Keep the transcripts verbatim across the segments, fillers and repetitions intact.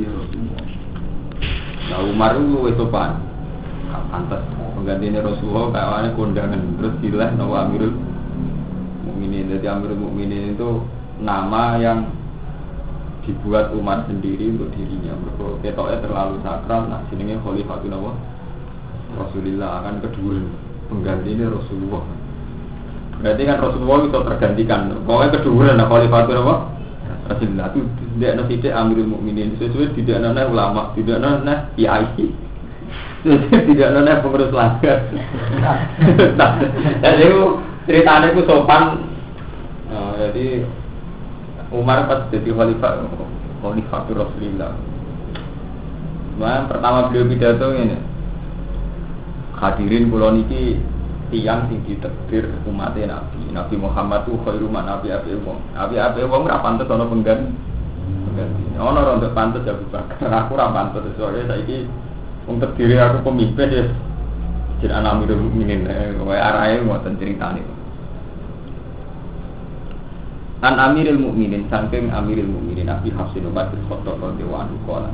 penggantinya Rasulullah. Nah Umar itu sopan, pantas penggantinya Rasulullah kawannya kondangan terus silah nama Amirul Mukminin. Jadi Amirul Mukminin itu nama yang dibuat Umar sendiri untuk dirinya. Mergo ketoknya terlalu sakral. Nah jenenge Khalifatul Nawawi Rasulullah akan kedua penggantinya Rasulullah. Berarti kan Rasulullah itu tergantikan. Pokoknya kedua nah Khalifatul Nawawi Rasulullah itu tidak ada tidak Amirul Mukminin, sesuai tidak ada ulama, tidak ada kiai, tidak ada pengurus langgar. Jadi ceritanya itu sopan. Jadi Umar pas jadi khalifah, khalifah Rasulullah. Nah, pertama beliau pidato ini, hadirin pulau niki tiang sing ditakdir umat Nabi. Nabi Muhammad itu khairu man nabi-nabi wong. Nabi-nabi wong ora pantes ana pengganti. Pengganti. Ana ora ndek pantes Abu Bakar, aku ora pantes soalé saiki wong terdiri aku pemimpin ya jadi ana Amirul Mukminin wae arahe ngoten critane. An Amirul Mukminin saking Amirul Mukminin Abi Hafsin Umar bin Khattab radhiyallahu anhu qala.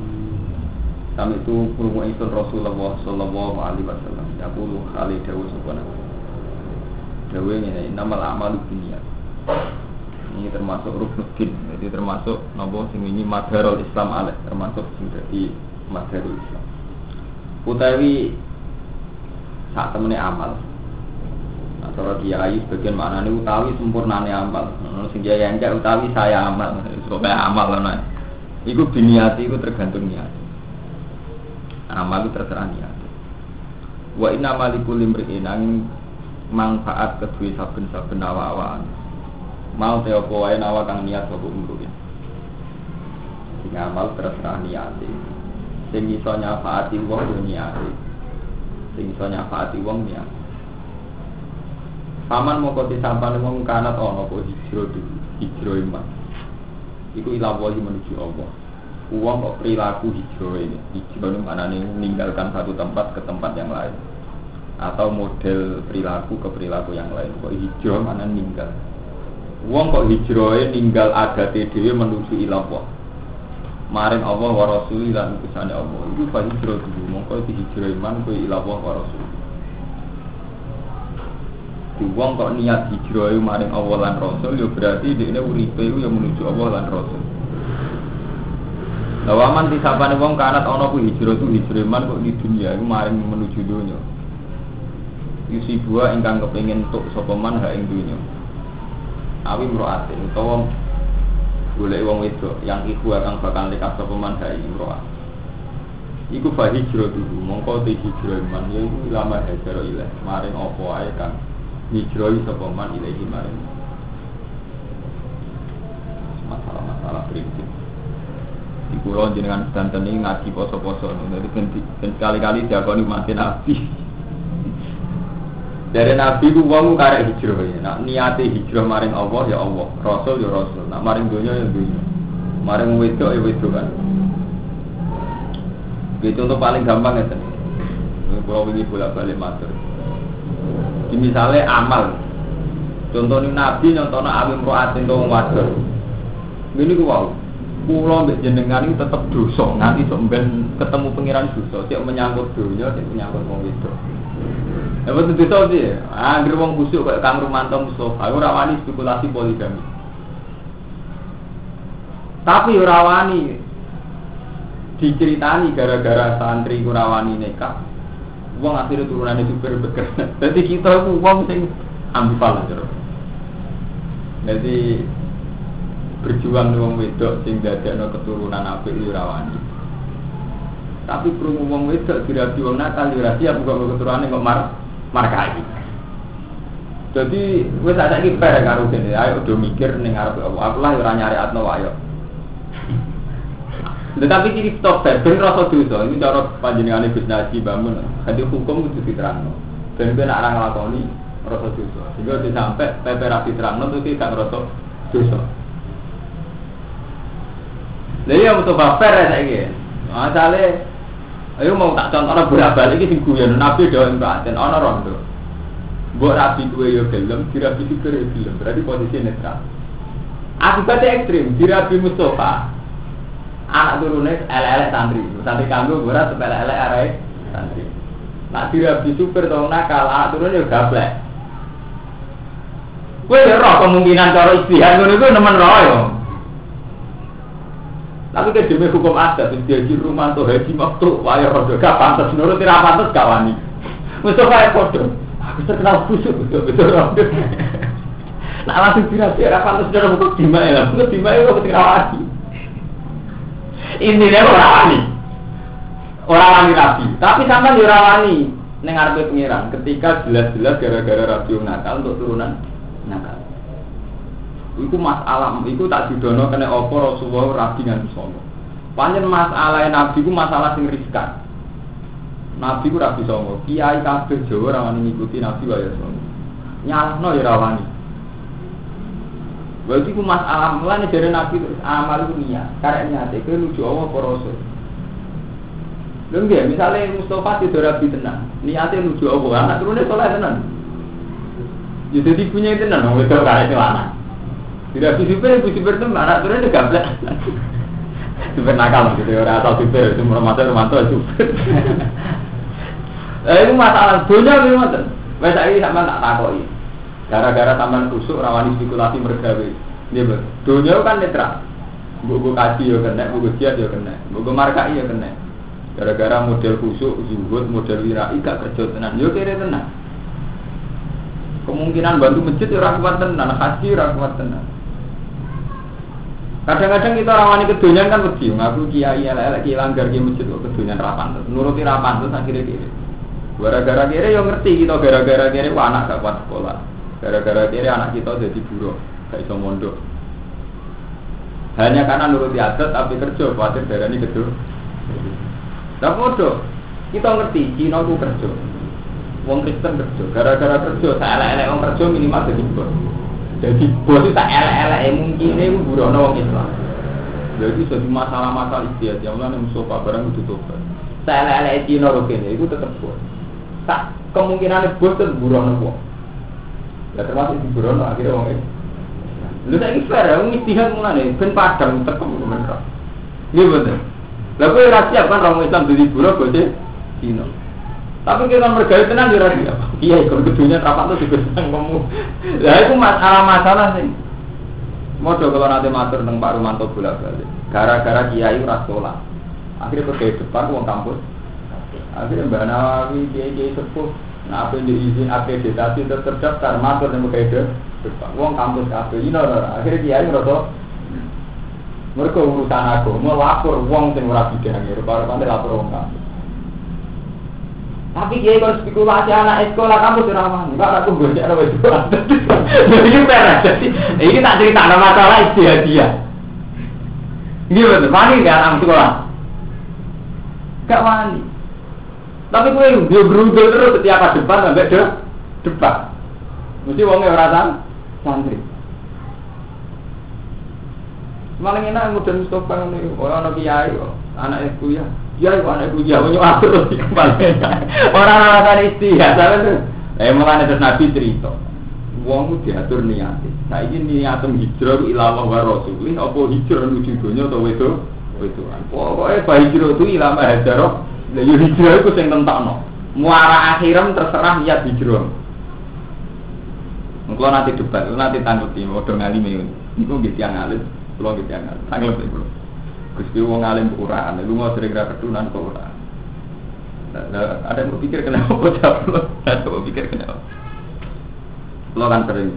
Kami itu krungu ingsun Rasulullah sallallahu alaihi wasallam yaqulu khali dawu subhanallah. Dewe ngene nama amal dunia. Ini termasuk ruknuddin, jadi termasuk napa sing wingi madharul Islam aleh, termasuk sing dadi madharul Islam. Utawi sak temene amal. Atau kiai bagian maknane utawi sampurnane amal. Ono sing ya engke utawi saya amal, supaya amal ana. Iku diniati, iku tergantung niat. Amal itu terserah niat. Wa inna malikul limri'in manfaat kedue saben-saben awak-awakan. Mau te opo wae awak kang niat opo umruke. Sing amal terserah niate. Sing iso nyafaati wong yo niate. Sing iso nyafaati wong niat. Paman moko disampane wong kanat ana kok hijro hijro iman. Iku ila wae menuju Allah. Wong kok perilaku hijro ini. Hijro maknane meninggalkan satu tempat ke tempat yang lain. Atau model perilaku ke perilaku yang lain. Kok hijrah mana ninggal? Wong kok hijrahnya ninggal adat dhewe menuju ila Allah. Maring Allah wa Rasul lan kusane Allah. Iku fa hijrah dhewe. Mongko iki hijrah iman kuwi ila Allah wa Rasul. Wong kok niat hijrah maring Allah lan Rasul ya berarti dhekne uripe ya menuju Allah lan Rasul. Lawaman disabane wong kanat ana ku hijrah tu hijrah iman kok di dunia iku maring menuju dunya. Yusi buah ingkang kepingin tuk sopeman hak ing dunya. Awi mroatin utawa golek wong wedok yang iku kang bakal nikah sopeman hak ing mroat. Iku fa hijrah dulu, mongko te hijrah man yen ulama hajaro ilah maring apa ae kang hijrah sopeman ilahi maring. Masalah-masalah prinsip. Iku ron jenengan sedanteni ngaji poso-poso dadi kali-kali diakoni mati nabi. Dari Nabi itu wong karek hijrah ya. Nak niate hijrah maring Allah ya Allah, Rasul ya Rasul. Nak maring dunya ya dunya. Maring wedok ya wedok kan. Iki contoh paling gampang ya. Kulo wingi bolak-balik matur. Iki misale amal. Contone Nabi nyontone awim roatin to wong wadon. Ngene ku wae. Kulo mbek jenengan iki tetep dosa. Nanti sok ben ketemu pangeran dosa, cek menyangkut dunya, cek menyangkut wong wedok. Apa itu betul sih? Anggir wong busuk kayak Kang Rumanto Mustafa. Aku rawani spekulasi poligami. Tapi rawani diceritani gara-gara santri rawani nikah. Wong akhirnya turunannya super bekerja. Jadi kita itu wong sing ambipal terus. Jadi berjuang wong wedok sing dadekno keturunan apik rawani. Tapi krungu wong wedok dirasi wong nakal dirasi apa kok keturunane kok mar markai. Jadi wis ada iki per karo dene, ayo do mikir ning arep Allah lah ora nyarekatno wae. Tetapi iki stop per ben rasa dosa, iki cara panjenengane Gus Naji bangun. Hadis hukum kudu diterangno. Ben ben arah nglakoni rasa dosa. Sehingga disampe pepera diterangno terus gak rasa dosa. Lha iya metu per saiki. Asale ayo mau tak contohna bolak-balik iki sing guyon Nabi dhewe mbaten ana rondo. Mbok rabi kuwe yo gelem, dirabi dikere gelem, berarti posisi netral. Akibatnya ekstrem, dirabi Mustafa. anak turunnya elek-elek santri, santri kambing berat sampai elek-elek arai santri. Nak dirabi super tolong nakal, anak turunnya gablek. Gue roh kemungkinan cara istihad gue itu nemen roh yo. Tapi ke demi hukum adat, jadi rumah tuh haji maktu, wayah rodo gak pantas, menurut tidak pantas gak wani. Mesti kayak kodok, aku terkenal busuk betul-betul rodo. Nak langsung dirabi, tidak pantas sudah butuh dimai lah, butuh dimai lo ketika wani. Ini dia orang wani, orang wani rabi. Tapi sama dia orang wani, dengar tuh pengiran. Ketika jelas-jelas gara-gara rabi nakal untuk turunan nakal. Iku masalah, iku tak didono kena apa Rasulullah rabi nganti sono. Pancen masalah nabi ku masalah sing riskan. Nabi ku rabi sono, kiai kabeh Jawa ora wani ngikuti nabi wae sono. Nyalahno ya ora wani. Berarti ku masalah lan jare nabi amal ku niat, karek niate ku nuju Allah apa Rasul. Lha nggih, misale Mustofa dirabi tenan, niate nuju Allah, anak turune saleh tenan. Ya dadi punya tenan wong wedok karek tenan. Tidak disiplin, disiplin itu anak turun itu gablek. Super nakal gitu, orang asal super, itu meromata-romata super. Eh, itu masalah, dunia itu masalah. Biasa ini sama tak takoi. Gara-gara taman rusuk, rawani spekulasi mergawe. Dunia itu kan netral. Buku kaji ya kena, buku jihad ya kena, buku markai ya kena. Gara-gara model rusuk, zuhud, model wirai, gak kerja tenang, ya kira tenang. Kemungkinan bantu masjid ya orang kuat tenang, haji orang kuat tenang. Kadang-kadang kita rawani kedonyan kan wedi, ngaku kiai elek-elek ki langgar ki masjid kok kedonyan ra pantes. Nuruti ra pantes akhire kire. Gara-gara kire yo ngerti kita gara-gara kire ku anak gak kuat sekolah. Gara-gara kire anak kita dadi buruh, gak iso mondok. Hanya karena nuruti adat tapi kerja kuatir darani gedhe. Lah podo, kita ngerti Cina ku kerja. Wong Kristen kerja, gara-gara kerja sak elek-elek wong kerja minimal dadi bos. Jadi bos itu tak elek-elek mungkin itu burono wong Islam. Jadi jadi masalah-masalah istiadat yang lain musofa barang itu tobat. Saya elek-elek Cina rokene itu tetap bos. Tak kemungkinan bos itu burono wong. Ya termasuk burono akhirnya wong itu. Lu tak ikhlas, wong istiadat mulane ben padang tekem menika. Nggih mboten. Lah kowe ora siap kan wong Islam dadi burono bos Cina. Tapi kita mergawe tenan yo ra iki. Iya, kok kedunya rapat to dibesang kamu. Lah iku masalah-masalah sing modho kalau nanti matur nang Pak Rumanto bolak-balik. Gara-gara kiai ora salat. Akhire pergi depan wong kampus. Akhire Mbak Nawawi kiai-kiai sepuh, nah ape diizin akreditasi terdaftar matur nang kaido depan wong kampus kabeh ino ora. Akhire kiai ngroso mergo urusan agama lapor wong sing ora bidane, rupa-rupane lapor wong kampus. Tapi dia kalau spekulasi anak sekolah kamu ceramah, enggak aku gojek apa itu. Jadi benar. Jadi ini tak cerita ada masalah dia dia. Ini benar, wani enggak anak sekolah. Enggak wani. Tapi gue dia berundul terus setiap depan sampai de depan. Mesti wongnya orang santri. Malah enak mudun Mustafa ngene orang kiai anak kuliah. Ya, anak kuliah wong atur iki kembali. Ora ana istihad, sampeyan. Eh mulane terus Nabi cerita. Wong diatur niate. Saiki niate hijrah ila Allah wa Rasulih apa hijrah menuju dunya utawa wedo? Wedoan. Pokoke bae hijrah itu ila Mahadarah. Lah yo hijrah iku sing nentokno. Muara akhirem terserah niat hijrah. Engko nanti debat, nanti tangguti modho ngalime. Niku nggih tiyang alim, kula nggih tiyang alim. Sanggep kula. Gusti wong alim Quran, lu mau sering ra ketunan kok ora. Nah, ada yang berpikir kenapa bocah lu? Ada yang berpikir kenapa? Lu kan sering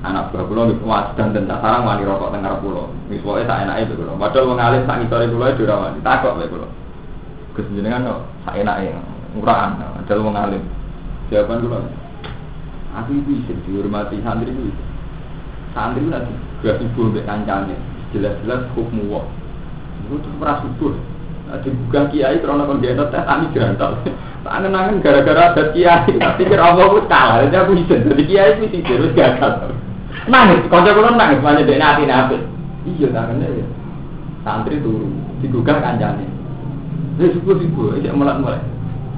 anak buah kula wis wadang dan tak sarang wani rokok teng ngarep kula. Wis pokoke tak enake kula. Padahal wong alim sak ngisore kula dhewe ora wani. Takok wae kula. Gus jenengan kok sak enake Quran, ada wong alim. Jawaban kula. Aku iki sing dihormati santri iki. Santri lha gak ibu mbek kancane. Jelas-jelas hukum wak itu merah subur dibuka kiai karena kondianat teh tani gerantau tak angen-angen gara-gara adat kiai tak pikir Allah itu kalah jadi aku izin dari kiai itu izin terus gagal nangis, kocok-kocok nangis banyak dari nabi-nabi iya tangannya ya santri turun dibuka kancane ya subur-subur, ya mulai-mulai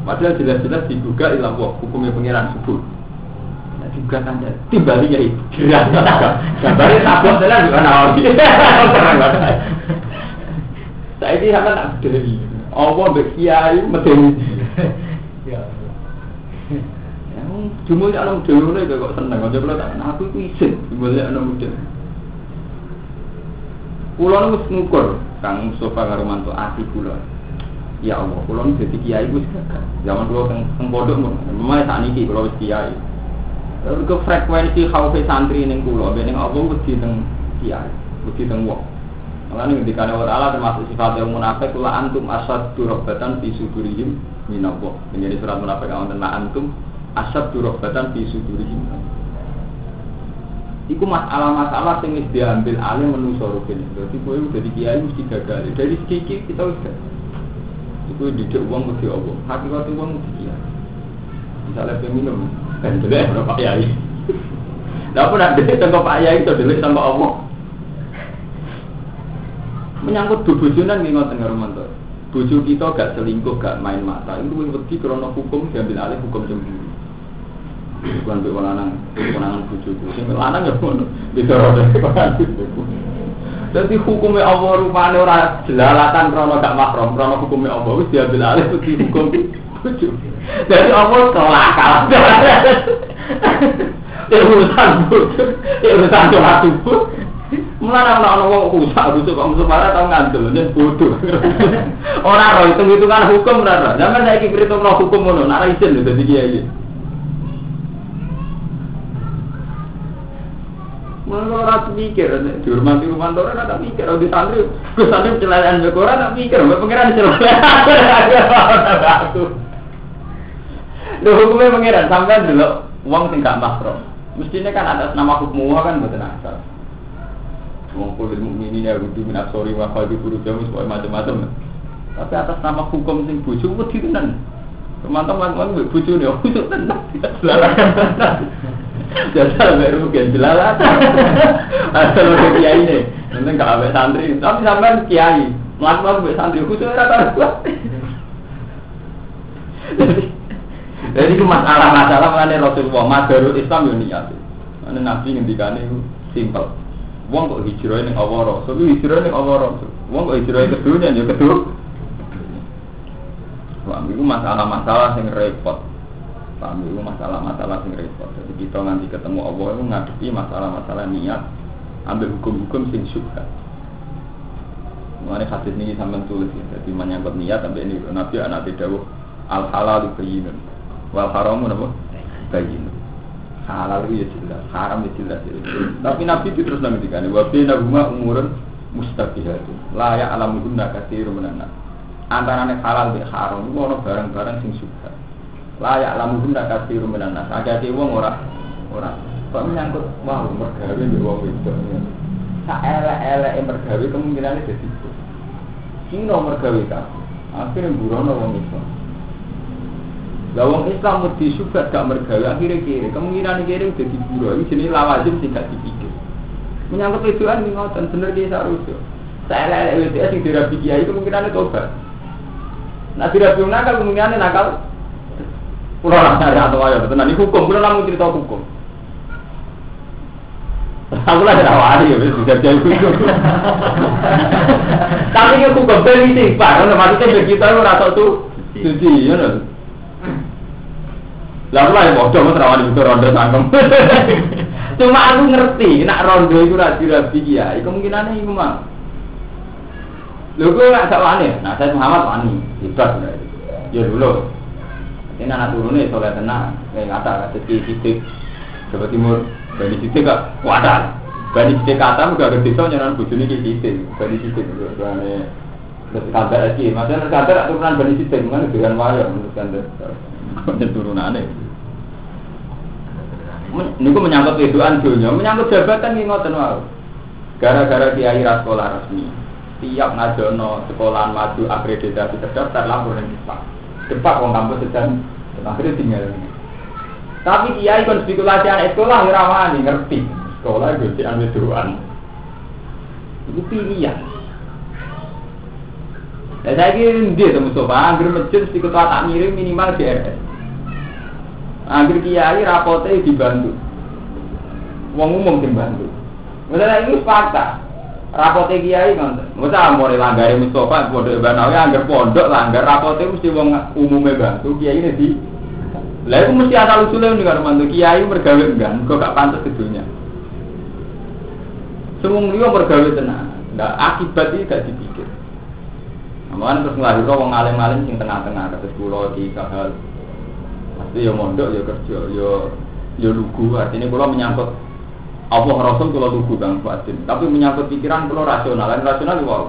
padahal jelas-jelas dibuka ilah wak hukumnya pengiran subur juga kan timbali nyeri gerah. Gambarnya tabok tenan juga ana. saya ini sama nak berdiri. Apa berkiai medeni? Ya. Yang cuma yang orang dulu ni kok senang. Kalau pula tak nak aku izin. Cuma yang orang muda. Pulau itu ngukur. Kang Mustafa Karumanto asli pulau. Ya Allah, pulau itu jadi kiai itu sekarang. Zaman dulu kang kang bodoh pun. Memang tak niki pulau kiai. Lalu ke frekuensi kau santri neng pulau. Bening apa mesti neng kiai, mesti neng wong. Makanya ketika Allah Ta'ala termasuk sifat yang munafik la antum asyaddu rabbatan fi sudurihim min Allah. Menjadi surat munafik yang la antum asyaddu rabbatan fi sudurihim. Iku masalah-masalah sing wis diambil alih menungso rupane. Dadi kowe dadi kiai mesti gagal. Dari segi kita wis gagal. Iku didik wong mesti apa? Hakikate wong mesti kiai. Misale peminum kan dhewe ora Pak Yai. Lah apa nek dhewe teko Pak Yai to dhewe teko apa? Menyangkut bojonan nggih ngoten karo mantu. Bojo kita gak selingkuh, gak main mata. Itu wis wedi krana hukum diambil alih hukum cemburu. Bukan mbek lanang, lanang bojoku. Sing lanang ya ngono. Bicara bojoku. Dadi hukume Allah rupane ora jelalatan krana gak mahram, krana hukume Allah wis diambil alih hukum bojo. Dadi apa kalah kalah. Urusan bojo, urusan bojo. Mulane ana wong rusak rusak kok musafara tau ngandel yen bodho. Ora ora hitung-hitungan hukum ora. Zaman saiki perhitungan hukum ngono, ora izin lho dadi kiai. Mulane ora mikir nek dihormati kantor ora tak mikir, ora disantri, Gus santri celalahan kok ora tak mikir, mbok pengeran celalahan. Lho hukume pengeran sampean delok wong sing gak mahram. Mestine kan atas nama hukum kan mboten asal. Mengkul mukminin ya rudu min asori wa fadu guru jamus wa macam-macam. Tapi atas nama hukum sing bojo wedi tenan. Teman-teman kan bojone yo usuk tenan. Jasa baru kan jelas. Asal ora kiai ne, nang kabeh santri, tapi sampean kiai, mlaku-mlaku mbek santri kudu ora taruh. Jadi ku masalah-masalah mengenai Rasulullah, madarul Islam yo niat. Ana nabi ngendikane iku simpel. Wong kok hijrah ning Allah Rasul, hijrah ning Allah Rasul. Wong kok hijrah ke dunia ya kedul. Wah, iku masalah-masalah sing repot. Wah, iku masalah-masalah sing repot. Jadi kita nanti ketemu Allah iku ngadepi masalah-masalah niat, ambil hukum-hukum sing syubhat. Mane hadis niki sampeyan tulis ya. Dadi menyangkut niat ambek niku Nabi ana dawuh al halal bayyinun wal haramun apa? Bayyinun. Halal itu ya jelas, haram itu jelas. Tapi Nabi itu terus mengatakan, wabena huma umurun mustabihatu layak alamu guna kasiru menanam. Antara halal dan haram itu ada barang-barang yang suka layak alamu guna kasiru menanam. Agak ada orang-orang kalau menyangkut, wah mergawi di orang itu seelak-elak yang mergawi kemungkinannya jadi itu ini mergawi kan akhirnya burana orang itu. Lah wong Islam mesti syukur gak mergawe akhire kiri. Kemungkinan kiri udah diburu. Iki jenenge lawajib sing gak dipikir. Menyangkut tujuan ning ngoten bener iki sak rujuk. Saelele W T S sing dirabi kiai kemungkinane tobat. Nah dirabi nakal kemungkinane nakal. Pulau Rasari atau ayo tenan iki hukum, kula lamun crito hukum. Aku lha ora wani ya wis dadi hukum. Tapi iki hukum penting Pak, ono maksudnya begitu ora tok tu. Suci ya lho. Lah ora ya bodoh men rawani butuh rondo sangkem. Cuma aku ngerti nek rondo iku ra dirabi kiai, kemungkinane iku mah. Lho kok ora sawane, nah saya Muhammad wani, hebat lho. Ya dulu. Nek anak turune soleh tenan, nek kata rezeki titik Jawa Timur, Bani titik kok wadah. Bani titik kata uga desa nyaran bojone iki titik, Bani titik lho jane. Terus kabar iki, maksudnya kabar aturan Bani titik kan dengan wayo menurut Anda. Konten turunane. Niku menyangkut kehidupan dunia, menyangkut jabatan nggih ngoten wae. Gara-gara kiai ra sekolah resmi, tiap ngajono sekolahan maju akreditasi terdaftar lapor ning Depak. Depak wong kampus sedang akhirnya tinggal. Tapi kiai kon spekulasi anak sekolah ora wani ngerti. Sekolah iki ane turuan. Iku pilihan. Lah saiki ndek to Mustafa, anggere masjid iki ketua tak ngirim minimal D R S. Anggere kiai rapote dibantu. Wong umum dibantu. Padahal iki fakta. Rapote kiai nonton. Musa mulai langgari Mustafa, bodoh Banawi, anggar pondok langgar. Rapote mesti wong umume bantu kiai ini di. Lah itu mesti asal usulnya dengar mantu kiai bergawe enggan, kok gak pantas kedunya. Semung liya bergawe tenan. Lah akibat iki gak dipikir. Amun terus nglahirno wong alim-alim sing tengah-tengah terus kula iki kahal. Pasti yo mondok yo kerja yo yo lugu artine kula menyangkut Allah Rasul kula lugu Bang Fatin, tapi menyangkut pikiran kula rasional, lan rasional yo wae.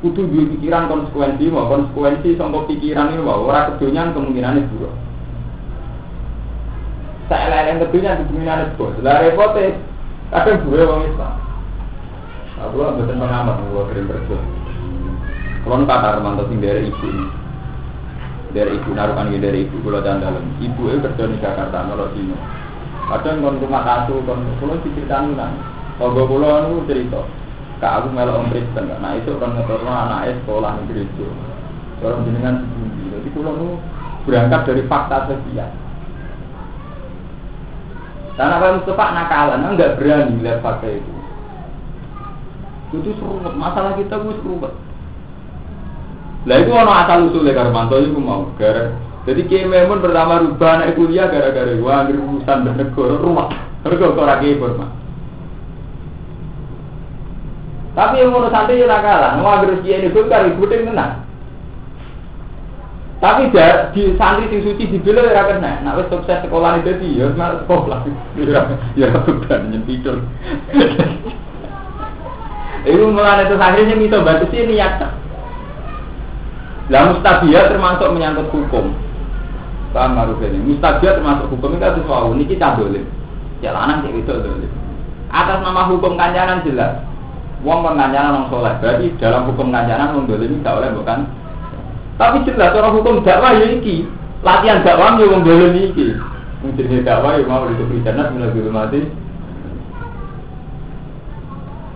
Kudu duwe pikiran konsekuensi, wae konsekuensi sangko pikiran yo wae ora kedonyan kemungkinane buruk. Sak elek-elek kedonyan kemungkinane buruk. Lah repote ape duwe wong Islam. Aku ora mboten pengamat kula kirim berdoa. Kula nang kabar mantu sing dari ibu. Dari ibu narukan ge dari ibu kula dalem. Ibu e kerja ning Jakarta loro dino. Kadang kon rumah satu kon kulo diceritani nang. Tangga kulo niku cerita. Kak aku melok Kristen, nah itu kon ngetokno anake sekolah ning gereja. Orang jenengan sepundi. Dadi kulo niku berangkat dari fakta sosial. Karena Pak Mustafa nakalan, enggak berani lihat fakta itu. Itu seruput, masalah kita itu seruput. Lah itu ono asal usulnya Garmanto itu mau gara. Jadi kami pun pertama rubah anak kuliah gara-gara wah urusan negara rumah, mereka orang kibor. Tapi yang urus santri tidak kalah, wah terus dia ini bukan ributin kena. Tapi di santri sing suci dibela ora kena. Nek wis sukses sekolah dadi ya malah sekolah. Ya bukan nyempitur. Ibu mulane terus akhirnya mito batasi niat. Lah mustabia termasuk menyangkut hukum. Paham marufene. Mustabia termasuk hukum iki atuh wau niki dolen. Jalanan iki wedok dolen. Atas nama hukum kancanan jelas. Wong kancanan wong saleh. Berarti dalam hukum kancanan wong dolen gak oleh bukan. Tapi jelas orang hukum dakwah ya iki. Latihan dakwah yo wong dolen iki. Wong jenenge dakwah yo mau itu pidana mlebu mati.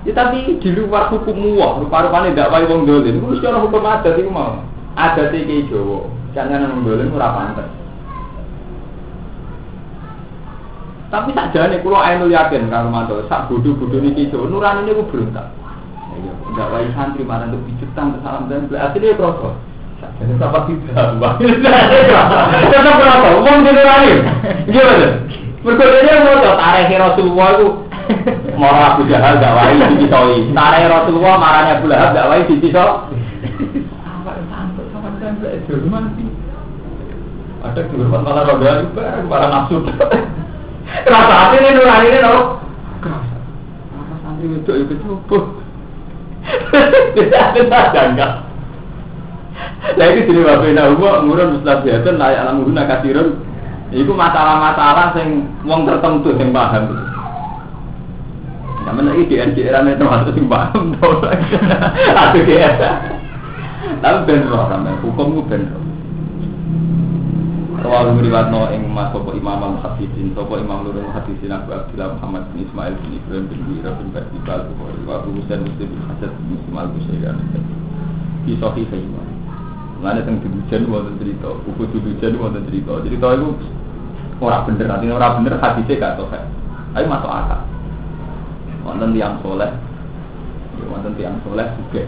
Ya tapi di luar hukum muwah, rupa-rupane dakwah wong dolen. Wis ana hukum adat iku mau. Ada T K Jawa, jangan nungguin murah pantas. Tapi tak jalan, kalau aku yakin kalau mantul, sak bodoh-bodoh ini Jawa, nuran ini aku beruntak. Enggak wajib santri, mana untuk pijutan, salam dan beli, akhirnya berapa? Jadi sahabat kita, mbak. Tetap berapa? Uang jenurani. Gimana? Bergolanya berapa? Tarehi Rasulullah itu marah Abu Jahal, enggak wajib dipisoi. Tarehi Rasulullah, marahnya Abu Lahab, enggak wajib dipisoi. Jerman sih, ada keluarga malah roda juga, malah nafsu. Rasa hati ini nurani ini loh. Rasa santri itu itu cukup. Tidak ada jangka. Lagi sini bapak nak buat ngurus muslim biasa, naik alam guna kasirun. Iku masalah-masalah yang wong tertentu yang paham. Zaman lagi D N D R itu masuk yang paham tau lah. Aduh dia. Tapi benar sama hukum itu benar. Kalau melihat no yang masuk ke Imam Al Hafidin, toko Imam Nurul Hafidin Abu Abdillah Muhammad bin Ismail bin Ibrahim bin Wira bin Batibal bin Abu Husain bin Muslim bin Hasan bin Ismail bin Syairan. Kisah kisah ini. Mana tentang tujuan buat cerita, buku tujuan buat cerita. Cerita itu orang bener, nanti orang bener hadisnya gak tahu. Tapi masuk akal. Wonten tiang soleh, wonten tiang soleh juga.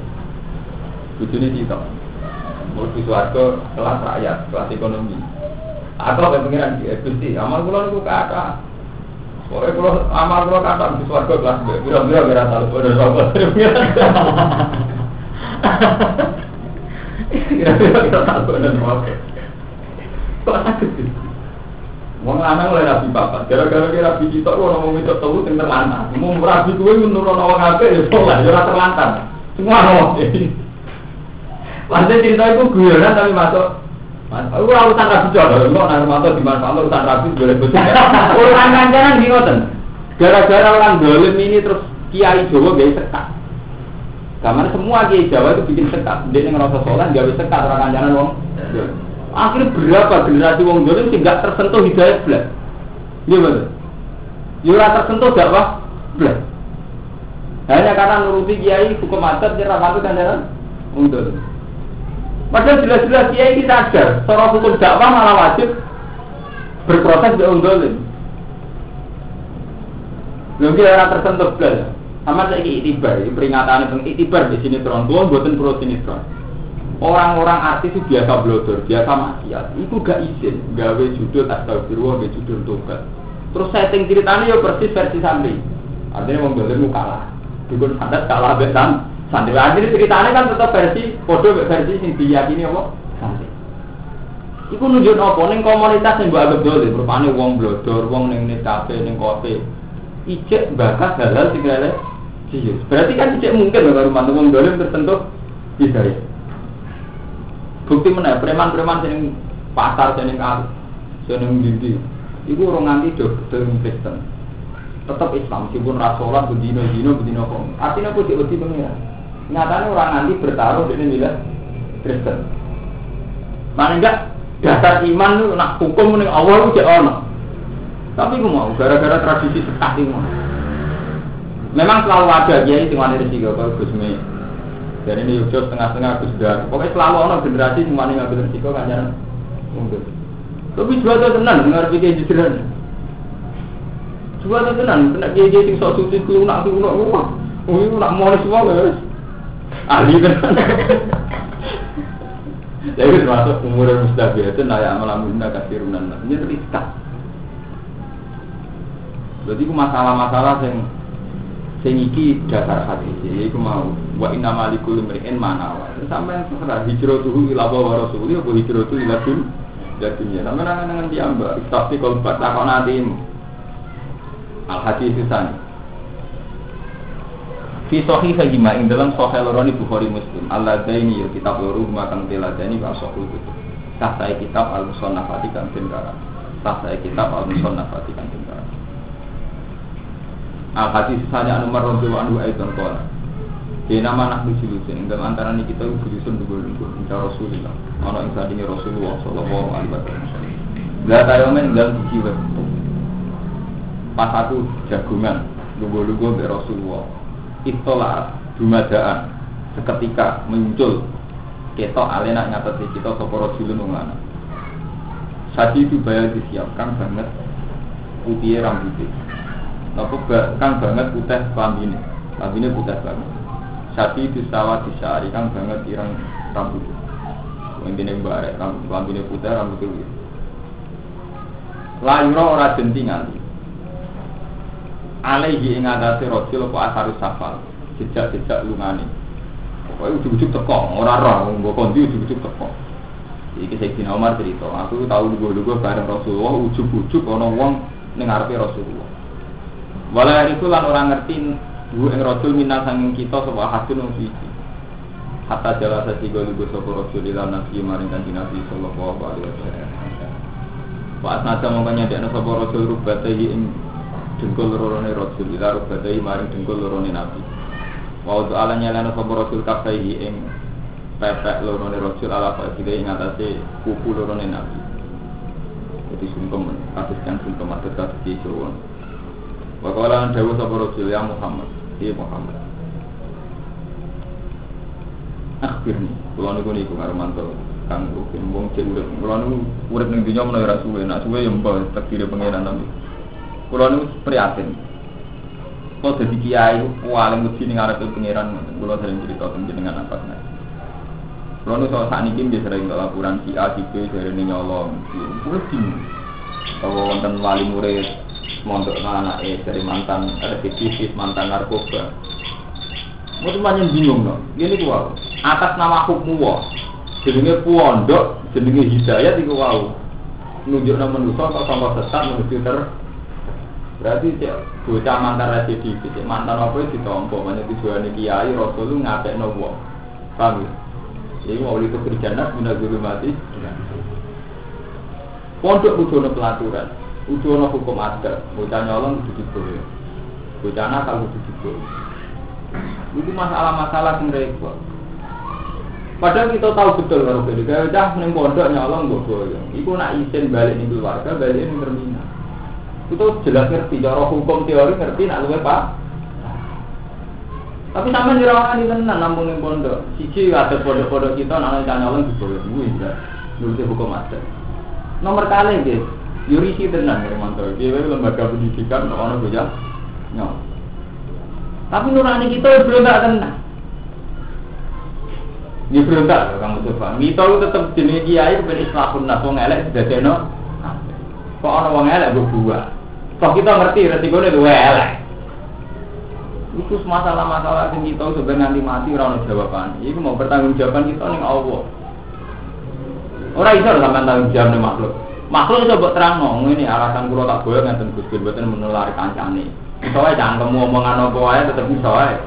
Tujuannya cerita, mulut suarco kelas rakyat, kelas ekonomi. Atau apa pengiran dia, pasti. Amal pulau itu kata, sore pulau amal pulau kata mulut suarco kelas B. Bira-bira bira salut, bira salut, bira salut, bira salut. Kau tak kecil. Wang lanang oleh rapi bapak. Gara-gara dia rapi cerita, orang mau minta tahu tentang lanang. Mau rapi tuh, menurut orang apa? Ya boleh, jangan terlantar. Semua orang. Maksudnya cerita itu guyonan tapi masuk. Aku lalu tanda bicara, aku lalu masuk di mana lalu tanda bicara bicara. Orang kancanan bingoten. Gara-gara orang dolim ini terus kiai Jawa gaya sekat. Karena semua kiai Jawa itu bikin sekat. Dia ngerasa sholat gaya sekat orang kancanan wong. Akhirnya berapa generasi wong dolim tidak tersentuh hidayah belas. Iya betul. Jurah tersentuh dakwah belas. Hanya karena nuruti kiai hukum adat cerah waktu kancanan untuk. Padahal jelas-jelas dia ini sadar, seorang hukum dakwah malah wajib berproses diunggulin. Lalu dia orang tersentuh belas. Sama saya ini itibar, peringatan tentang itibar di sinetron, kalau buatan pro sinetron. Orang-orang artis itu biasa blodor, biasa maksiat. Itu gak izin, gawe judul astagfirullah, gawe judul tobat. Terus setting ceritanya ya persis versi santri. Artinya mau blodormu kalah, dukun sandat kalah besan. Santri akhirnya ceritanya kan tetap versi podo versi sing diyakini apa santri. Iku nunjuk apa ning komunitas sing mbok anggap dole, rupane wong blodor, wong ning kafe, ning kote. Ijek bakas halal sing lele. Iya, berarti kan ijek mungkin lho karo mantu wong dolim tertentu hidayah. Bukti meneh preman-preman sing pasar sing al, sing dindi. Iku ora nganti do gedeng Kristen. Tetep Islam meskipun ra salat dino-dino dino kok. Artine kok diuti pengira. Nyatane ora nganti bertaruh dene milah Kristen. Mane enggak dasar iman lu nak hukum ning awal ku jek ana. Tapi gue mau gara-gara tradisi sekali mau. Memang selalu ada ya itu mana rezeki kalau Gus Mei. Jadi ini udah setengah-setengah Gus Dar. Pokoknya selalu orang generasi semua ini nggak bener rezeki kan jangan mundur. Tapi dua tuh tenan dengar pikir jujur. Dua tuh tenan tenan dia dia tinggal suci kulo nak kulo nak kulo. Oh itu nak mau semua guys. Ahli benar. Jadi termasuk umuran mustabiyah itu naya malam bunda kafirunan. Ini terista. Jadi ku masalah-masalah sing sing iki dasar hadis. Iku mau wa inna malikul mri'in manawa. Sampeyan secara hijrah tuhu ila wa rasuli apa hijrah tuhu ila dun. Jadinya sampeyan nang diambak tapi kok takon adim. Al hadis san. Fi sahih hima ing dalam sahih loroni Bukhari Muslim. Al-Ladaini kitab loro makang teladani wa sahih itu. Sah saya kitab Al-Musannafati kan tentara. Sah saya kitab Al-Musannafati kan tentara. Al-Hadis sahnya Anumar Rasulullah Anhu Aydan Kuala Dina manah nusilusin Indah antara ini kita Budisun dugul-dugul Indah Rasulullah Anak insadinya Rasulullah Sallallahu alaihi wa sallam Bila tayomen Indah bujiwet Pas satu jagungan Dugul-dugul dari Rasulullah Istolah Dumadaan Seketika muncul Ketok alena ngatasi kita Soporo silun umana Sadi itu bayar disiapkan banget Putih rambutnya Tapi kang banget putih lambine, lambine putih banget. Sapi itu sawah disari kang banget irang rambut. Lambine barek, lambine putih rambut itu. Layura ora dentingan. Alaihi ing atase rojil apa asar safal, jejak-jejak lungane. Pokoke ujug-ujug teko, ora roh nggo kondi ujug-ujug teko. Iki Sayyidina Umar cerita, aku tau lugu-lugu bareng Rasulullah ujug-ujug ana wong ning ngarepe Rasulullah. Walau itu lan orang ngerti buat Rasul minat sanging kita sebuah hasil nusiki. Hatta jalan sesi golibu sopor Rasul di dalam nasi maring kanji nasi solo bawa balik. Pas nada mukanya dia nusopor Rasul rubatahi ing dengkul lorone Rasul di dalam rubatahi maring dengkul lorone nabi. Waktu alanya lana sopor Rasul kafahi ing pepek lorone Rasul ala fakida ing atase kuku lorone nabi. Jadi sungkem kasuskan sungkem atas kasus Yesus. Bakalan Dewa Sabara Jilya Muhammad Iya Muhammad Akhir ni Kalau ni kuni Kalau mantau Kang Rukin Wong Cik Urib Kalau ni Urib ni dunia Menurut suwe Nak suwe yang bau Takdir pengeran Kalau ni prihatin Kalau jadi kiai Waling uji ni ngarep pengeran Kalau sering cerita Dengan apa Kalau ni soal saat ni Dia sering laporan Si A, Si B Sering ni nyolong Kalau ni Kalau wonten wali murid montok anak eh dari mantan residivis mantan narkoba. Mutumannya bingung loh. Gini kuau atas nama hukum wah. Jenenge pondok, jenenge hidayah di kuau. Nunjuk nama nusa atau sama sesat menuju ter. Berarti dia bocah mantan residivis, mantan apa itu ditompo. Banyak tujuan kiai Rasulullah ngapik nawa. Paham? Jadi mau itu kerjana guna guru mati. Pondok butuh pelaturan. Udah ada hukum adat, bocah nyolong itu dibol bocah nakal itu dibol itu masalah-masalah yang repot padahal kita tahu betul kalau beda udah ini pondok nyolong bocah itu nak izin balik di keluarga, balik di terminal itu jelas ngerti, cara hukum teori ngerti, nak lupa pak tapi sama nyerawangan itu namun yang pondok siji ada pondok-pondok kita, nak nyolong dibol itu menurut hukum adat nomor kali guys Yurisi tenang, Romanto. Dia lembaga pendidikan, orang-orang bejat. No. Tapi nurani kita belum tak tenang. Ini belum tak, kamu coba. Kita tetap jenis kiai kepada Islam nak wong elek sudah seno. Kok orang wong elek berdua? Kok kita ngerti resikonya dua elek? Itu masalah-masalah yang kita sebenarnya nanti mati orang jawaban. Ini mau bertanggung jawaban kita nih Allah. Orang itu harus sampai tanggung jawab nih makhluk. Makhluk coba terang nong ini alasan guru tak boleh nganten Gus Gilbertin menulari kancang nih. Soalnya jangan kamu omongan apa aja tetap soalnya.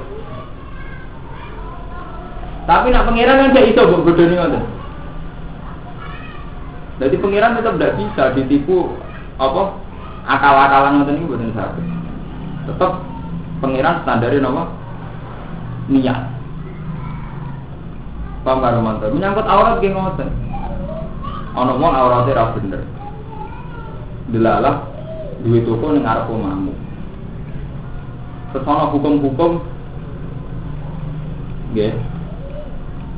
Tapi nak pengiran kan tidak bisa buat bodoh nih. Jadi pengiran tetap tidak bisa ditipu apa akal-akalan nonton ini buatin sahabat. Tetap pengiran standarin apa niat. Pambar mantan menyangkut aurat geng nonton. Ono wong aurate ra bener. Delalah duwe toko ning arep omahmu. Sesono hukum-hukum nggih.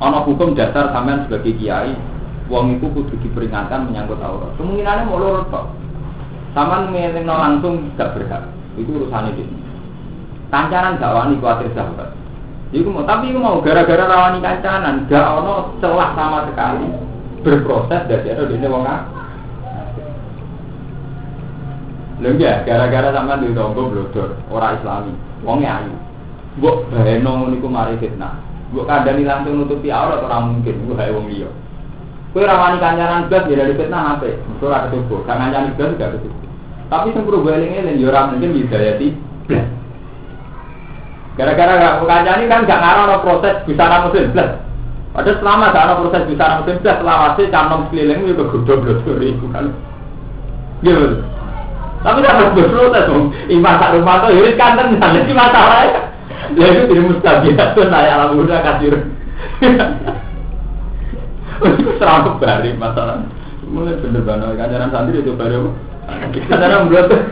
Ono hukum dasar sampean sebagai kiai, wong iku kudu diperingatkan menyangkut aurat. Kemungkinane mau loro tok. Sampean ngelingno langsung gak berhak. Iku urusane dhewe. Kancanan gak wani kuwatir sahabat. Iku mau tapi iku mau gara-gara rawani kancanan, gak ono celah sama sekali. Berproses dari ada di wong ah. Lha ya gara-gara sampean ditonggo blodor ora Islami, wong e ayu. Mbok baheno niku mari fitnah. Mbok kandhani langsung nutupi aurat ora mungkin, kuwi wong liya. Kowe ora wani kancaran blas ya dari fitnah ape? Mesti ora ketuku, jangan nyani blas gak ketuku. Tapi sing perubahanene yo ora mungkin hidayati blas. Gara-gara gak kancaran kan gak ngarono proses bicara mesin blas. Ada selama ada proses bicara mesin sudah selawase canom keliling juga gedhe blodor iku kan. Nggih. Tapi nek blodor ta dong, iman sak rumato yo wis kanten nang iki masalah. Lha iku dhewe mustajab nang ala muda kasir. Wis serang bari masalah. Mulai bener-bener ajaran santri itu baru. Ajaran blodor.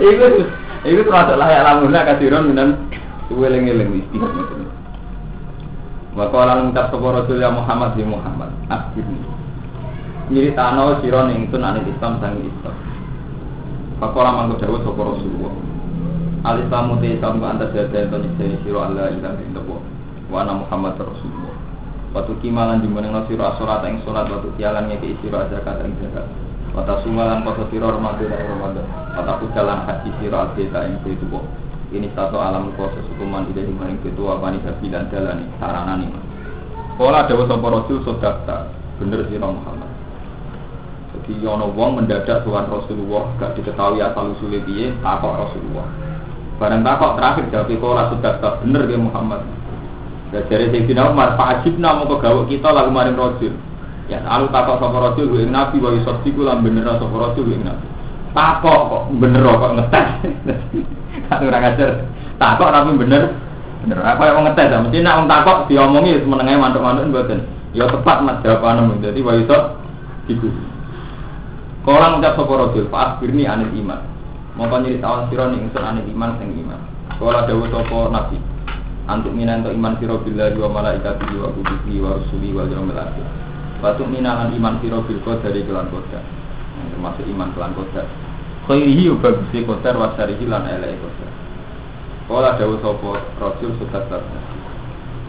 Iku iku terus lah ala muda kasiron menan suweleng-eleng iki. Waqala mintab sabara Rasulullah Muhammad di Muhammad akhirnya nyiritano sira ning ingsun ane Islam sang Islam. Waqala mangko dawuh sapa Rasulullah Alisamu te sambu antar dadi ton sira Allah ila intabu wa ana Muhammad Rasulullah. Watu kimalan dimenengno sira salat ing salat watu kialan ngeki sira zakat ing zakat. Watu sumalan poso sira Ramadan ing Ramadan. Watu jalan haji sira ing itu. Ini satu alam proses hukuman tidak dimana itu apa nih tapi dan jalan nih sarana nih. Kalau ada beberapa rasul sodakta bener sih Muhammad. Jadi Yono Wong mendadak tuan Rasulullah gak diketahui asal usulnya dia takok Rasulullah. Barang takok terakhir jadi kalau sodakta bener dia Muhammad. Dari segi nama Pak Ajib nama kegawat kita lagu maring rasul. Ya alu takok sama rasul gue nabi bawa isotiku lam bener sama rasul gue nabi. Takok kok bener kok ngetes. Satu orang ajar takok tapi bener bener apa yang ngetes lah mesti nak takok diomongi semenengah mantuk-mantuk mboten ya tepat mas jawaban dadi wa iso iku kala ngucap sapa rajul fa akhirni anil iman mongko nyritakon sira ning ingsun anil iman sing iman kala dawuh sapa nabi antuk minanto iman sira billahi wa malaikatihi wa kutubihi wa rusulihi wa yaumil akhir wa tu'minana iman sira bil qadari kelan qadar termasuk iman kelan qadar khairihi wa bagsi kotar wa syarihi lan elai kotar kala dawuh sapa rasul sedasar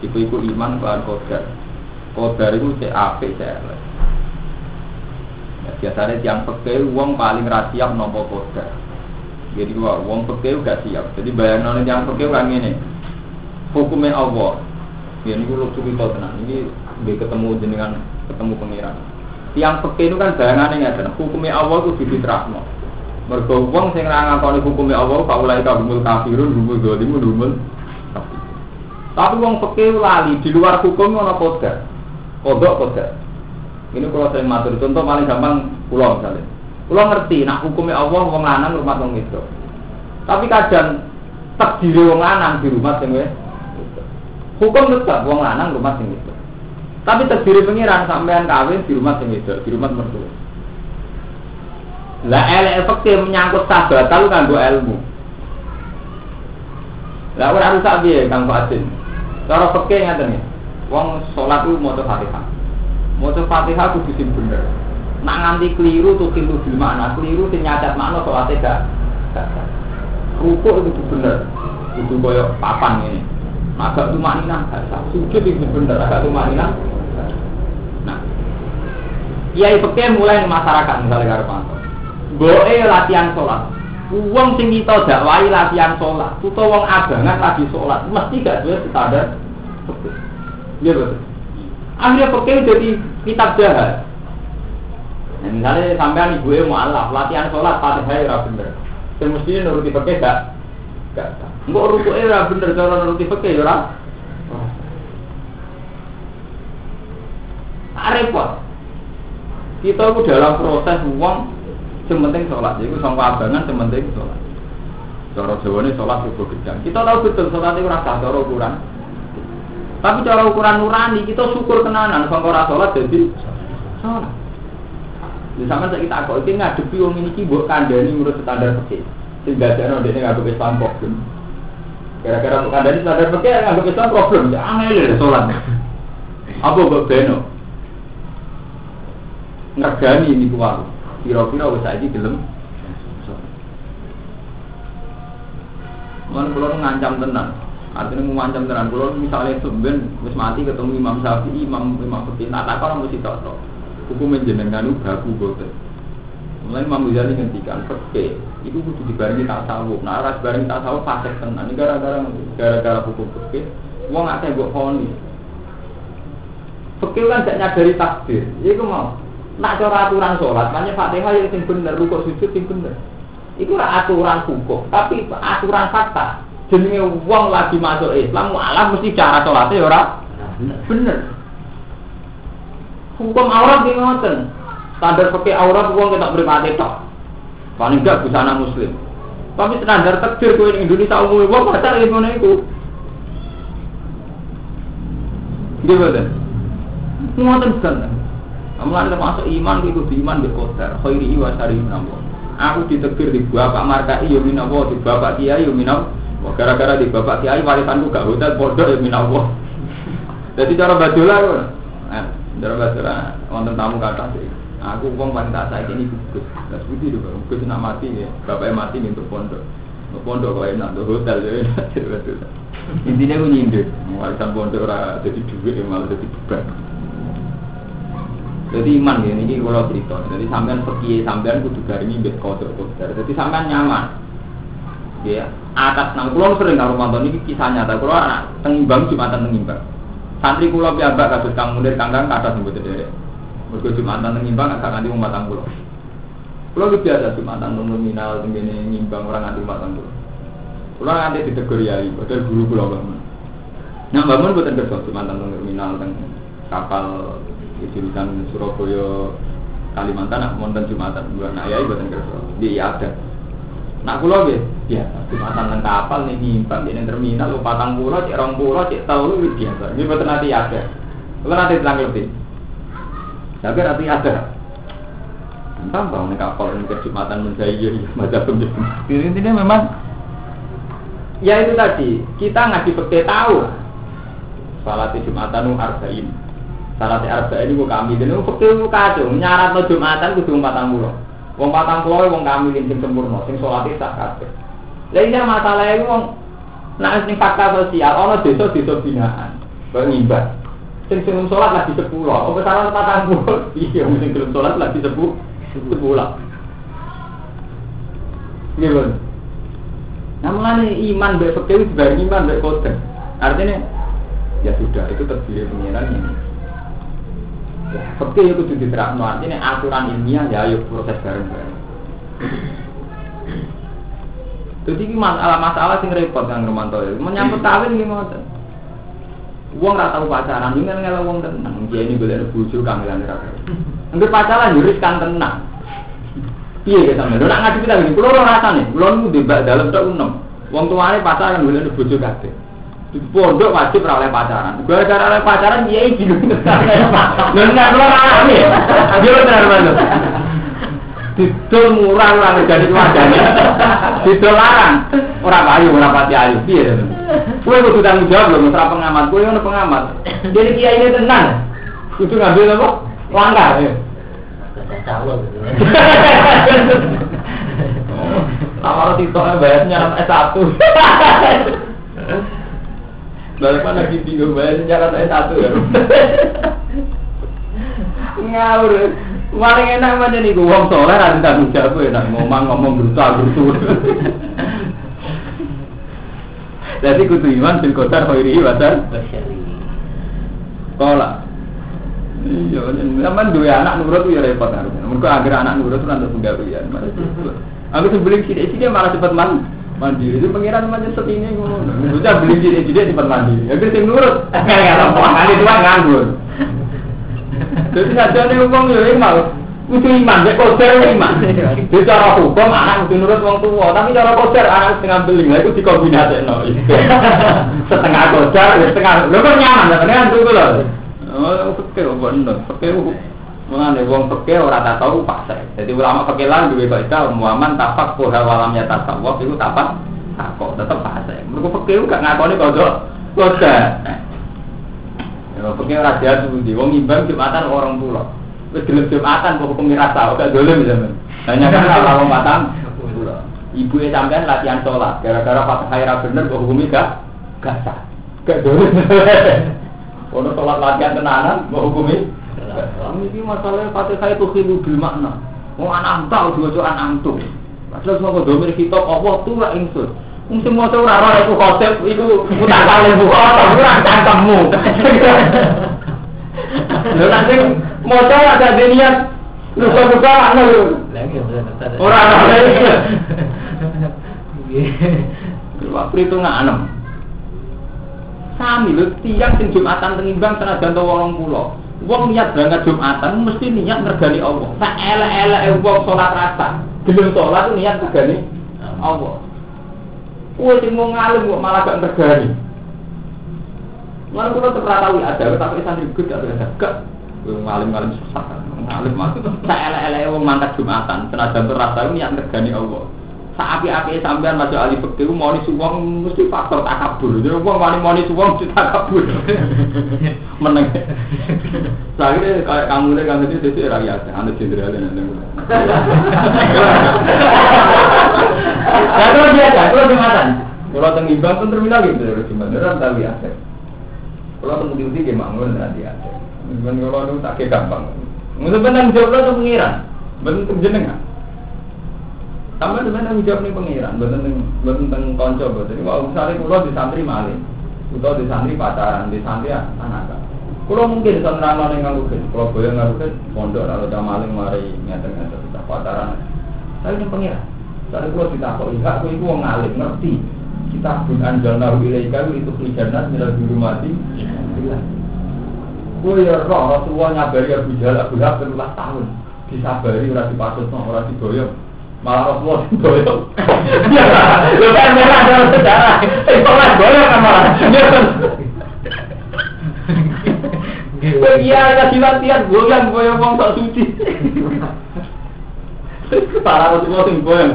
iku-iku iman kelan kotar kotar iku cek apik cek elai ya biasanya yang pekeh wong paling ra siap nampa kotar jadi wong pekeh gak siap jadi bayangane yang pekeh kan ngene hukume Allah ya niku lho cukup tenan iki nggih ketemu jenengan ketemu pangeran yang pekeh itu kan bayangane ngaten hukume Allah ku diterapno mergo wong sing ra ngakoni hukume Allah kaulai kabul kafirun rumul zalimun rumul tapi tapi wong pekeh lali di luar hukum ana kodha kodha kodha ini kalau saya matur contoh paling gampang kula misale kula ngerti nek hukume Allah wong lanang rumah wong wedok tapi kadang takdire wong lanang di rumah sing wedok hukum tetep wong lanang rumah sing wedok tapi takdire pengiran sampean kawin di rumah sing wedok di rumah mertua lah elek fakir menyangkut sahabat lalu nganggo ilmu. Lah ora rusak piye kanggo asin. Cara fakir ngaten iki. Wong salat ku maca Fatihah. Maca Fatihah kudu sing bener. Nek nganti keliru tuh timbul dilmakna, keliru sing nyadat makna salate gak. Rukuk itu bener. itu boyok papan ini. Agak tuh maknina, sujud itu bener, agak tuh maknina. Nah, iya pekeh mulai masyarakat misalnya Garpanto. Goe latihan sholat. Uang sing kita dakwai latihan sholat. Tuto wong abangan lagi sholat, mesti gak duwe standar. Iya betul. Akhirnya pekeh jadi kitab jahat. Nah, misalnya sampean ibu e mualaf latihan sholat padahal ora bener. Semestinya nuruti pekeh gak. Enggak rukuk era bener cara nuruti fikih ora. Repot. Kita itu dalam proses wong sementing salat, iku sangko abangan sementing salat. Cara Jawane salat kudu gedang. Kita tahu betul salat iku ora cara ukuran. Tapi cara ukuran nurani kita syukur tenanan sangko ora salat dadi salat. Ya sampeyan saiki tak kok iki ngadepi wong iki mbok kandhani menurut standar fikih. Tidak ada orang yang menganggap Islam problem. Kira-kira bukan dari sadar peke yang menganggap Islam problem. Aneh lho sholat. Apa Mbak Beno? Ngergani ini kuwalu. Kira-kira wis saiki gelem. Mun kula ngancam tenan. Artinya ngancam tenan kula misalnya sumben wis mati ketemu Imam Syafi'i, Imam Imam Syafi'i tak takon mesti tak tok. Hukum njenengan baku boten. Mulai Imam Ghazali ngendikan peke itu kudu dibarengi tasawuf. Nah, ras bareng tasawuf fasih tenan. Ini gara-gara gara-gara hukum fikih, wong akeh mbok koni. Fikih lan gak nyadari takdir. Iku mau nak cara aturan salat, makane Fatihah ya sing bener, rukuk sujud sing bener. Iku ora aturan hukum, tapi aturan fakta. Jenenge wong lagi masuk Islam, mualaf mesti cara salate ya ora bener. Hukum aurat iki ngoten. Standar fikih aurat wong ketok mripate tok. Paling enggak busana muslim. Tapi standar takdir kowe ning Indonesia umumnya wong pacar iki ngono iku. Nggih boten. Ngoten standar. Amun termasuk iman iku iman bil qadar, khairi wa syarri minallah. Aku ditegir di bapak markai ya minallah, di bapak kiai ya minallah. Gara-gara di bapak kiai warisanku gak hotel pondok ya minallah. Dadi cara badola lho. Nah, cara badola wonten tamu kathah iki. Aku wong wanita saiki iki gugus. Lah putih lho, gugus nak mati ya. Bapake mati ning pondok. Nek pondok kok enak nduk hotel ya. Intine ku nyindir. Warisan pondok ora dadi dhuwit malah dadi beban. Dadi iman ya niki kula crito. Dadi sampean pergi sampean kudu garingi mbek kodok-kodok. Dadi sampean nyaman. Ya, atas nang kula sering karo mantan iki kisah nyata kula anak tengimbang Jumatan tengimbang. Santri kula piyambak kados kang mundir kandang kathah mboten derek. Mergo Jumatan ngimbang agak nganti matang kula. Kula iki biasa Jumatan nominal tengene ngimbang ora nganti matang kula. Kula nganti ditegur yai, padahal guru kula Mbah. Nah, Mbah mun boten kerja Jumatan nominal teng kapal jurusan Surabaya Kalimantan nak monten Jumatan bulan ayai boten kerja. Di ada. Nah, kula nggih biasa Jumatan teng kapal niki ngimbang ning terminal patang kula, cek rong kula, cek telu biasa. Nggih boten ati ada. Kula nate ditanglepi. Tapi nanti ada entah bahwa ini kapal ini kejumatan menjahil ini memang ya itu tadi kita ngaji peke tahu salat Jumatan itu arba'in salat arba'in itu kami ini peke itu kacau nyarat Jumatan itu patang puluh orang patang puluh orang kami ini yang sempurna yang sholat itu kacau lainnya masalahnya orang nah ini fakta sosial ada desa-desa binaan pengibat sing-sing sholat lagi sepuluh apa salah patang puluh iya, sing belum sholat lagi sepuluh sepuluh ini lho namanya iman mbak fakir sebagai iman mbak kodak artinya ya sudah, itu terdiri pengiran ini fakir itu juga diterapkan artinya aturan ilmiah ya ayo proses bareng-bareng jadi ini masalah-masalah yang repot yang Romanto menyambut kawin ini ngomong wong ora tau pacaran, yen ngelak wong tenang, dia ini golek bojo kangelan ora. Engko pacaran juris kan tenang. Piye ge sampeyan? Ora ngaji kita iki, kula ora rasane. Kula niku ndebak dalem tok enem. Wong tuane pacaran golek bojo kabeh. Di pondok wajib ora oleh pacaran. Gara-gara oleh pacaran kiai bingung. Lha nek kula ora ngerti. Ayo bener men. Didol murah ora ngejadi wadane. Didol larang, ora payu, ora pati ayu. Piye to? Kowe kudu tanggung jawab lho, ora pengamat. Kowe ono pengamat. Jadi kiai ini tenang. Kudu ngambil apa? Langkah ya. Kacau lho. Awal titok bayarnya S satu. Balapan lagi bingung banget, cara saya satu ya. Ngawur. Paling enak macam ni, gua soleh ada tanggung jawab ya, nak ngomong-ngomong berusaha berusaha. Jadi kutu iman fil kotar khairi watar. Tolak. Iya, zaman dua anak nurut ya repot harusnya. Mereka agar anak nurut itu nanti penggalian. Aku sebelum cide-cide malah cepat man mandiri. Itu pengiran macam setinggi gua. Sudah beli cide-cide cepat mandiri. Agar saya nurut. Kalau hari tua nganggur. Jadi saja ni uang yang mal, uji iman, dia koser iman. Dia cara hukum anak uji nurut uang tua, tapi cara koser anak setengah beli, itu dikombinasi no. Setengah koser, setengah lebih nyaman, sebenarnya itu lah. Oh, pakai uang no, pakai uang, mana uang pakai orang tak tahu pasai. Jadi ulama pakai lalu juga kita muaman tapak pura walamnya tapak, waktu itu tapak, takok tetap pasai. Mereka pakai uang ngakon ni koser, koser. Pokoknya orang jahat itu dia, orang imbang Jumatan orang pulau. Terus gelap Jumatan, pokoknya rasa, agak dolim zaman. Hanya kan orang Batang, ibu yang sampean latihan sholat. Gara-gara pas akhirnya bener, hukumnya gak, gak sah. Gak dolim. Kalau sholat latihan tenanan, hukumnya gak sah. Ini masalahnya patah saya tuh hidup bil makna. Mau anak tahu, dua-dua anak tahu. Terus mau dolim kitab, Allah tuh lah insur. Mungkin mau tahu rara itu konsep itu mutar balik buah atau kurang cantemmu. Lalu nanti mau tahu ada niat lu buka mana lu? Orang lain. Berapa perhitungan enam? Sami lu tiang sing Jumatan tengimbang tenaga tolong pulau. Wong niat berangkat Jumatan mesti niat ngergani Allah. Tak elak-elak wong sholat rasa. Belum sholat tu niat ngergani Allah. Woi, tengok ngalim, woi malah gak tergani. Malah kita teratawi ada, tapi santri good tak ada. Gak, woi ngalim ngalim susah. Ngalim macam tu. Saya elai woi mantap Jumatan. Tenaga teratawi yang tergani Allah. Saapi api sambian macam alif begitu, mau ni suwang mesti faktor takabur. Jadi wong mau ni mau ni suwang mesti takabur. Meneng. Saya ni kayak kamu ni kamu ni sesi rakyat, anda cendera dan anda. Kalau dia ada, kalau Jumatan, kalau tengimbang pun terminal gitu, kalau Jumatan orang tahu dia ada. Kalau tengudi-tengudi kemangun ada dia ada. Mungkin kalau tu tak kegampang. Mungkin benar jawab lah tu pengiran, benar terjenengah. Tambah sebenarnya menjawab ni pengiran, bertentang bertentang konco bertentang. Kalau misalnya pulau di santri maling, pulau di santri pacaran, di santri anak-anak. Pulau mungkin santri maling ngarukin, pulau boleh ngarukin, pondok atau dah maling mari nyata-nyata kita pacaran. Tapi ni pengiran. Tapi pulau kita kok ingat, kau ibu ngalim ngerti. Kita bukan jurnal wilayah itu kerjaan tidak dirumati. Kau ya roh, Rasulullah nyabari Abu Jahal, Abu Lahab berulang tahun disabari, orang dipasut, orang digoyong. Malah Rasulullah digoyok. Ya, lepas merah dalam sejarah. Sekolah goyok kan malah. Iya, kasih latihan goyang goyang bang tak suci. Para Rasulullah sing goyang.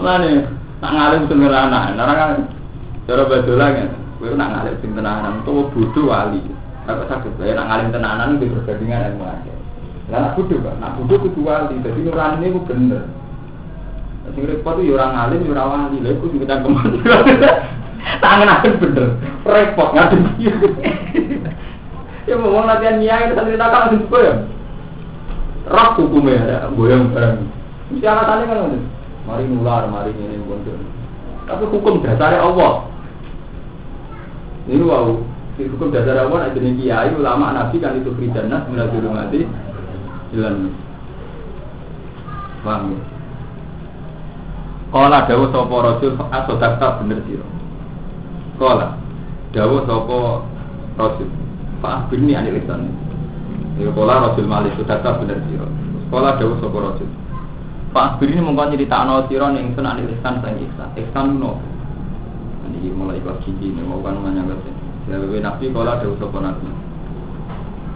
Mana nih? Nak ngalim sebenarnya anak. Nara kan cara badolan kan. Kau nak ngalim sing tenanan tu butuh wali. Kalau sakit, nak ngalim tenanan itu perbandingan ilmu aja. Lah aku juga, aku juga kuali. Jadi nurani ini aku bener. Sing repot itu orang alim, orang wali. Lah aku juga tak kemana. Tangan-tangan bener. Repot ngadep dia. Ya mau latihan nyai sambil takal sing koyo. Rak hukume ada goyang barang. Mesti alatane kan ngono. Mari nular, mari ngene ngono. Tapi hukum dasare Allah. Ini wau. Hukum dasare Allah ajene kiai ulama nabi kan itu kridanas mula durung mati. Jalan, bang. Kala Dawu Sopo Rasul atau Dakta bener siro. Kala Dawu Sopo Rasul, Pak Bin ni anik lisan. Kala Rasul Malik atau Dakta bener siro. Kala Dawu Sopo Rasul, Pak Bin ni mungkin jadi tak nol siro yang sun anik lisan sang iksan. Iksan no. Ini mulai ikut gigi ni, bukan hanya kata. Jadi nabi kala Dawu Sopo nabi.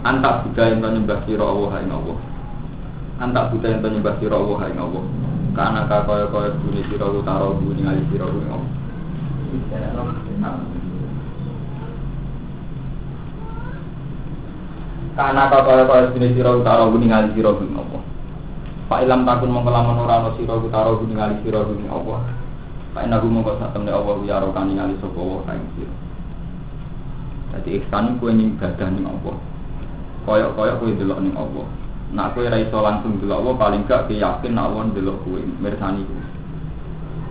Antak buddha yang menyembah siro Allah yang Allah Antak buddha yang menyembah siro Allah yang Allah karena kaya-kaya bunyi siro utara bunyi ngali siro yang Allah karena kaya-kaya bunyi siro utara bunyi ngali siro yang Allah Pak Ilam takun mengelaman orang siro utara bunyi ngali siro yang Allah Pak Nabi mongko sak temne Allah ya rokan ningali sapa wa kaing sira. Dadi ihsan kuwi ning ibadah ning Allah. Kaya-kaya kuwi delok ning Allah. Nek kowe ora iso langsung delok Allah paling gak keyakin nek wong delok kuwi mirsani kuwi.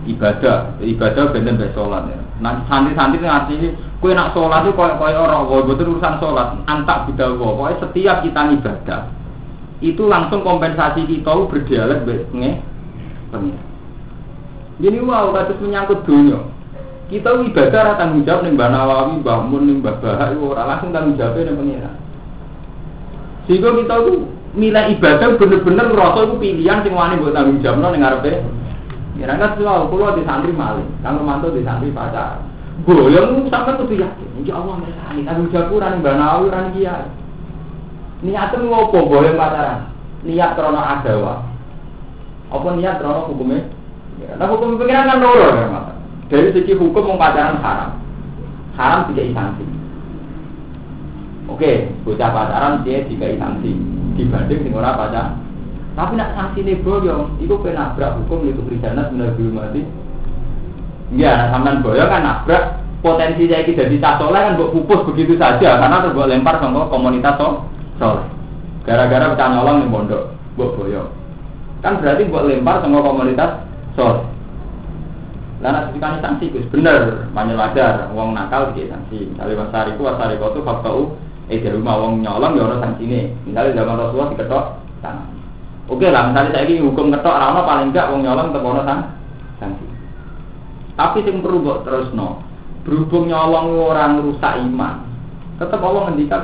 Ibadah, ibadah bener ben salat ya. Nek santri-santri ngasih kowe nak salat kuwi kaya-kaya ora wae boten urusan salat, antak bidal wae. Pokoke setiap kita ibadah itu langsung kompensasi kita berdialog dengan pengen. Jadi wow, kasus menyangkut dunia. Kita ibadah tanggung jawab ning Mbah Nawawi, Mbah Mun, ning Mbah Bahak ora langsung tanggung jawab ning pengiran. Sehingga kita itu nilai ibadah bener-bener ngerasa itu pilihan sing wani mbok tanggung jawabno ning ngarepe. Ya ra kados wow, kula di santri maling, kang mantu di santri pacar. Bolong sampe kudu yakin, ya Allah mersani tanggung jawab ora ning Mbah Nawawi ora ning kiai. Niatmu opo boleh pacaran? Niat krana adawa. Apa niat krana hukume? Nah hukum pengiran kan loro ya Mas. Dari segi hukum mengpacaran haram. Haram tidak sanksi. Oke, bocah pacaran dia tidak sanksi dibanding sing ora pacaran. Tapi nek sanksine boyong, iku kena nabrak hukum yaitu pidana bener belum mati. Ya, sampean boyong kan nabrak potensi dia iki dadi saleh kan mbok pupus begitu saja karena terbuat lempar sama komunitas saleh. Gara-gara pecah nyolong ning pondok, mbok boyong. Kan berarti mbok lempar sama komunitas so, lana sekitarnya sanksi itu bener, banyak wajar, uang nakal tidak sanksi. Kalau wasariku, wasariku itu faktau, eh dari rumah uang nyolong ya orang sanksi ini. Misalnya zaman Rasulullah diketok, tangan. Oke lah, misalnya saya ini hukum ketok, ramah paling enggak uang nyolong tetap orang sanksi. Tapi yang perlu buat terus no, berhubung nyolong orang rusak iman, tetap Allah ngendikan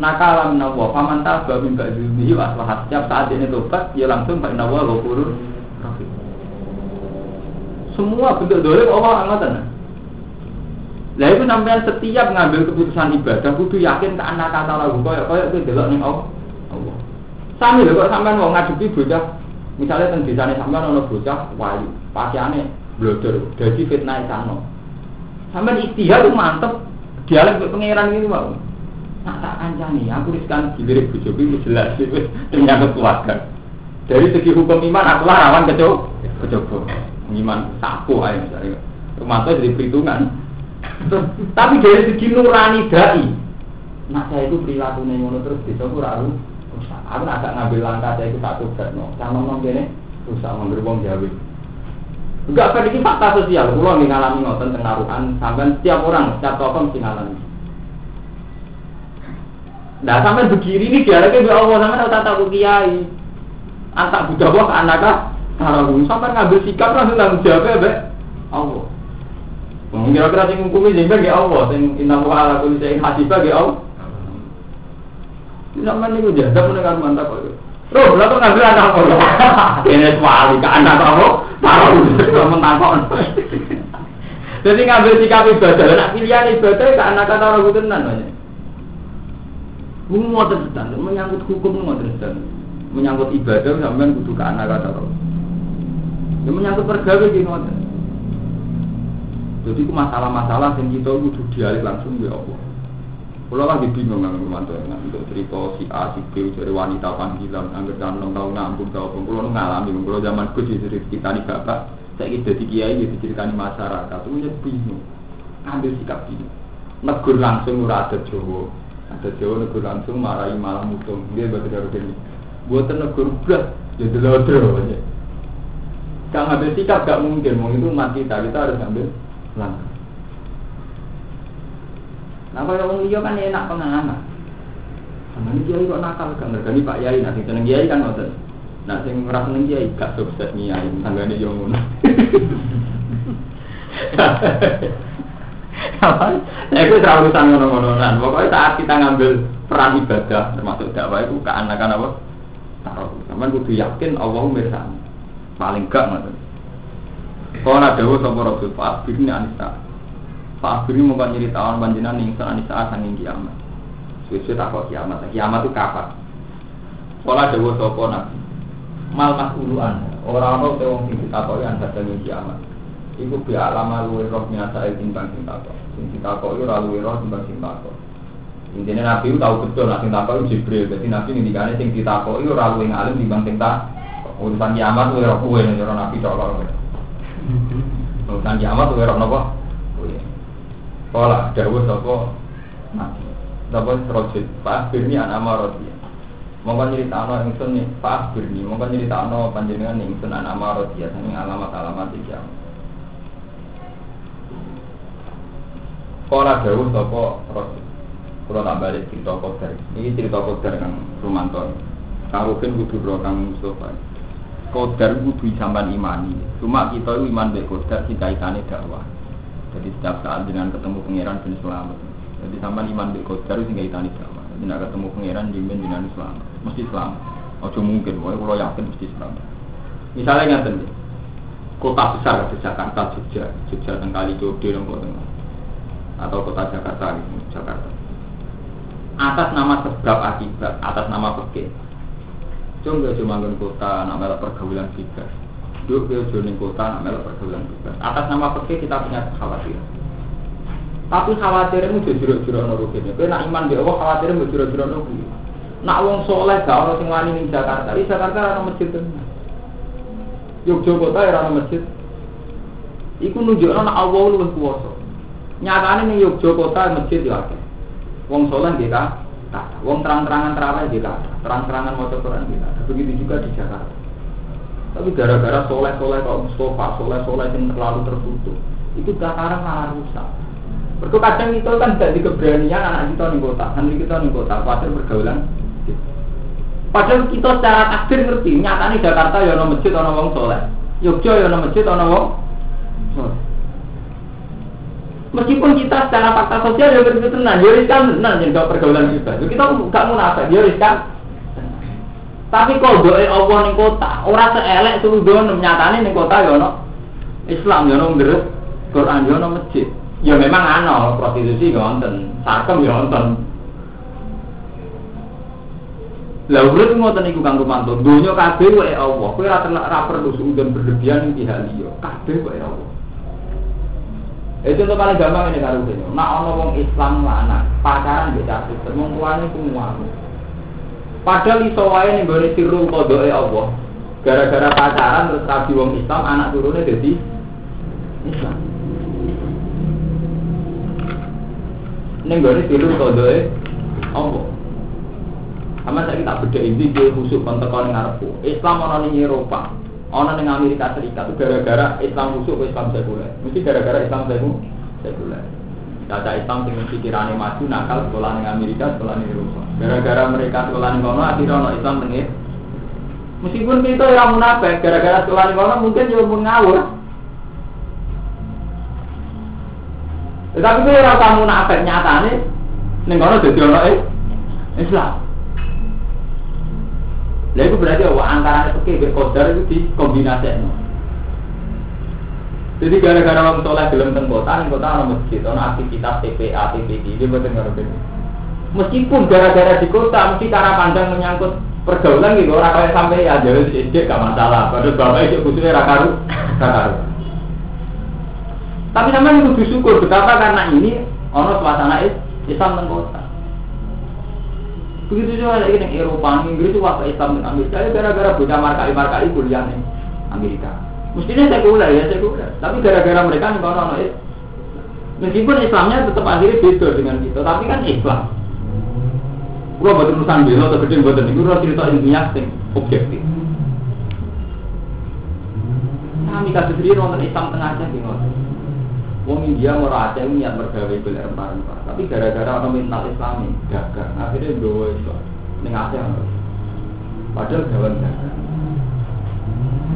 nakal min Allah, faman taba min ba'dzihi wa aslaha. Setiap saat ini tobat, ya langsung fa inna Allaha ghafurur rahim. Semua bentuk dolim Allah angkatan. Lah itu sampean setiap ngambil keputusan ibadah kudu yakin tak ana kata lagu koyo koyo kuwi delok ning Allah. Allah. Sami lho kok sampean wong ngadepi bocah, misale teng desane sampean ana bocah wali, pakaiane blodor, dadi fitnah sakno. Sampean ikhtiyar mantep dialek karo pangeran iki wae. Nak tak kancani, aku wis kan giliran bojoku wis jelas wis ternyata keluarga. Dari segi hukum iman aku lah rawan kecoh, kecoh. Iman saku ae misalnya. Rumanto jadi perhitungan. Tapi dari segi nurani dai, nak saya itu perilakunya ngono terus besok ora anu. Aku agak ngambil langkah saya itu satu berno. Samong-mong kene rusak ngger wong Jawi. Enggak kan iki fakta sosial. Kulo ngalami ngoten teng taruhan sampean setiap orang, setiap tokoh sing ngalami. Nah, sampean begiri iki diareke mbek Allah sampean ora tak kiai. Antak budak wae anaka kalau sampai ngambil sikap langsung tanggung jawabnya baik Allah kira-kira yang menghukumi jika tidak Allah yang innahu ala kulli syai'in hasibah tidak Allah tidak aman itu jadab mendengar mantap roh, kenapa ngambil anak Allah ini sekali ke anak Allah taruh, tidak mentangkau jadi ngambil sikap ibadah anak pilihan ibadah ke anak taruh itu semua tersetan, menyangkut hukum semua tersetan menyangkut ibadah sampai kudu ke anak taruh dia menyangkut pergawe di ngoten. Jadi ku masalah-masalah sing kita kudu dialih langsung ya Allah. Kula lagi bingung nang mantu nang untuk cerita si A si B dari wanita panggilan anggere enam tahun ngambung ta opo kula ngalami kula zaman Gus diceritani bapak saiki dadi kiai diceritani masyarakat kuwi bingung. Ambil sikap iki. Negur langsung ora adat Jawa. Adat Jawa negur langsung marai malah mutung. Dia badhe karo dene. Mboten negur blas ya delodro wae. Kalau ngambil sikap gak mungkin, mungkin itu mati kita, kita harus ngambil langkah. Nah kalau orang dia kan enak pengalaman. Sama ini kiai kok nakal, gak ngerti Pak Yai, nah seneng kiai kan ngoten. Nah sing ora seneng kiai gak sukses kiai, tanggane yo ngono. Apa? Nah itu terlalu urusan ngono-ngonoan. Pokoknya saat kita ngambil peran ibadah termasuk dakwah itu keanakan apa? Taruh. Sampeyan kudu yakin Allah mirsani. Paling gak ngoten. Kona dawuh sapa Rasul Pak Abdul Anisa. Pak Abdul mung nyeritakon panjenengan ing Anisa saking kiamat. Suwe-suwe tak kok kiamat, kiamat itu kapan? Kona dawuh sapa Nabi. Mal masuluan, ora ono wong sing ditakoki anane kiamat. Iku bi alama luwih roh nyata timbang sing takok. Sing ditakoki ora luwih roh timbang sing takok. Intine Nabi tau betul nek sing takok Jibril, dadi Nabi ngendikane sing ditakoki ora luwih alim timbang sing takok. Urusan kiamat itu orang kue, orang nabi, orang-orang Nanti amat kowe ora napa? Kowe. Pola dawuh sapa? Nabi. Dapat project Pak Birni ana maroti. Monggo nyritakno ingsun nih Pak Birni, monggo nyritakno panjenengan ingsun ana maroti ya ning alamat-alamat iki. Pola dawuh sapa project. Kula tak balik cerita kotor. Iki cerita kotor kang Rumanto. Karugen kudu ro kang Mustofa. Kodar kudu sampean imani. Cuma kita iman be kodar kita ikane dakwah. Jadi setiap saat dengan ketemu pangeran ben selamat. Jadi sampean iman be kodar sing ikane dakwah. Jadi nek ketemu pangeran ben jenengan selamat. Mesti selamat. Ojo mungkin wae kula yakin mesti selamat. Misale ngaten iki. Kota besar Jakarta, Jogja, Jogja teng kali Jogja nang tengah. Atau kota Jakarta, Jakarta. Atas nama sebab akibat, atas nama fikih. Contoh cuma nggon kota, nak melok pergaulan fikih. Duk yo jroning kota nak melok pergaulan fikih. Atas nama fikih kita punya khawatir. Tapi khawatirmu jero-jero ana rukune. Kowe nak iman mbek Allah khawatirmu jero-jero ana kuwi. Nak wong saleh gak ono sing wani ning Jakarta. Di Jakarta ana masjid tenan. Yogyakarta ora ana masjid. Iku nunjukno nek Allah luwih kuwasa. Nyatane ning Yogyakarta masjid yo akeh. Wong saleh nggih ta? Nah, wong terang-terangan terawih kita, terang-terangan motor Quran kita. Begitu juga di Jakarta. Tapi gara-gara soleh-soleh kalau sofa, soleh-soleh yang terlalu tertutup, itu Jakarta malah rusak. Berarti kadang itu kan dari keberanian anak kita di kota, nanti kita di kota, pasir pergaulan. Padahal kita secara takdir ngerti, nyatanya Jakarta ya ada masjid ada wong soleh, Yogyo ya ada masjid ada wong soleh. Meskipun kita secara fakta sosial ya begitu tenang, ya riskan tenang yang gak pergaulan kita. Kita gak munafik, ya riskan. Tapi kalau doa Allah di kota, orang seelek itu doa nyatanya di kota ya ada Islam, ya ada menurut Quran, ya ada masjid. Ya memang ada, prostitusi ya ada, sarkem ya ada. Lalu itu mau tanya kang Rumanto, doanya kabeh wa Allah, kita tidak perlu suudan berlebihan di pihak dia, kabeh wa Allah. Itu contoh paling gampang ini kalau begini. Nah, orang orang Islam mana pacaran beda sistem, orang tuanya semua. Padahal isowai ini baru siru kau doa Allah. Gara-gara pacaran terus rabi orang Islam anak turunnya jadi Islam. Ini baru siru kau doa Allah. Sama saya kita beda ini dia khusus untuk orang Arab. Islam orang di Eropa. Orang yang Amerika Serikat itu gara-gara Islam musuh atau Islam sekuler. Mesti gara-gara Islam sekuler. Caca Islam dengan pikirannya maju, nakal, sekolah di Amerika, sekolah di Eropa. Gara-gara mereka sekolah di Kono, akhirnya orang Islam tengah. Meskipun kita yang munafik, gara-gara sekolah di Kono mungkin juga mengawur. Tetapi kita rasa munafik nyatanya, di Kono jadi orang Islam. Lah itu berarti awak antarane peke be kodar itu dikombinasine. Jadi gara-gara wong saleh gelem teng kota, ning kota ana masjid, ana aktivitas T P A, T P D, mboten ngerti. Meskipun gara-gara di kota mesti cara pandang menyangkut pergaulan iki ora kaya sampe ya dhewe sithik gak masalah. Padahal bapak iki kusune ra karu, karu. Tapi sampeyan kudu syukur betapa karena ini ana suasana Islam teng kota. Begitu juga lagi dengan Eropa, Inggris itu waktu Islam dengan Amerika, ya gara-gara beda markai-markai kuliah nih Amerika. Mestinya saya kuliah ya, saya kuliah. Tapi gara-gara mereka nih kalau orang Islam, meskipun Islamnya tetap akhirnya beda dengan kita, tapi kan Islam. Gua buat urusan bela atau berdiri buat ini, gua cerita ilmiah yang objektif. Kami kasih sendiri nonton Islam tengah aja gimana? Wong India ora aceh niat bergawe golek rempah-rempah, tapi gara-gara ana mental Islami, dagang. Akhire ndowo iso ning Aceh. Padahal jalan dagang.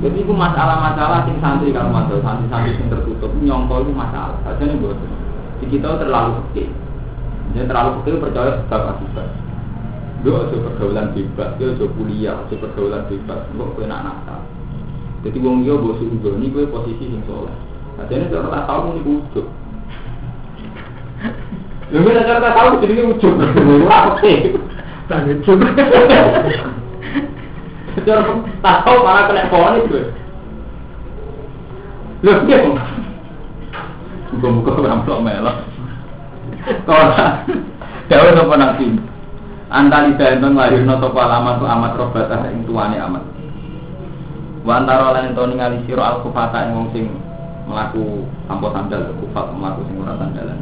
Jadi iku masalah-masalah sing santri karo madrasah, santri-santri sing tertutup nyongko iku masalah. Sajane mboten. Iki kita terlalu kecil. Jadi terlalu kecil percaya sebab akibat. Yo aja pergaulan bebas, yo aja kuliah, aja pergaulan bebas, kok enak nakal. Dadi wong yo mbok sugoni kowe posisi sing saleh. Jadi kalau tak tahu ni ujuk. Lebih nak kalau tak tahu jadi ni ujuk. Murah okey. Tak ujuk. Kalau tak tahu malah kena ponis tu. Lebih. Buka-buka ramblok melok. Kalau jauh tak pernah tim. Antali benteng lahir noto palamat tu amat robatah yang tuane amat. Wantaro lain toni ngalisiro alkufata yang wong sing melaku sampo sandal kufat melaku sing ora sandalan.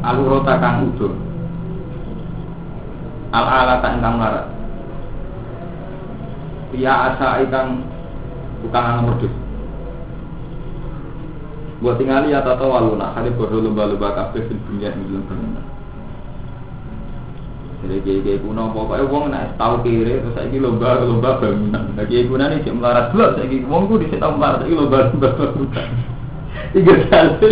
Alurota kang udur. Al alata ingkang larat. Pia asa ingkang bukan merdus. Buat tinggali atau waluna hari bodoh lumba-lumba kafe fil dunia belum pernah. Jadi gaya-gaya kuno pokoknya uang naik tahu kiri terus lagi lomba-lomba bangunan. Gaya kuno ni cik melarat belum lagi uangku di sini tahu melarat lagi lomba-lomba bangunan. Tiga kali.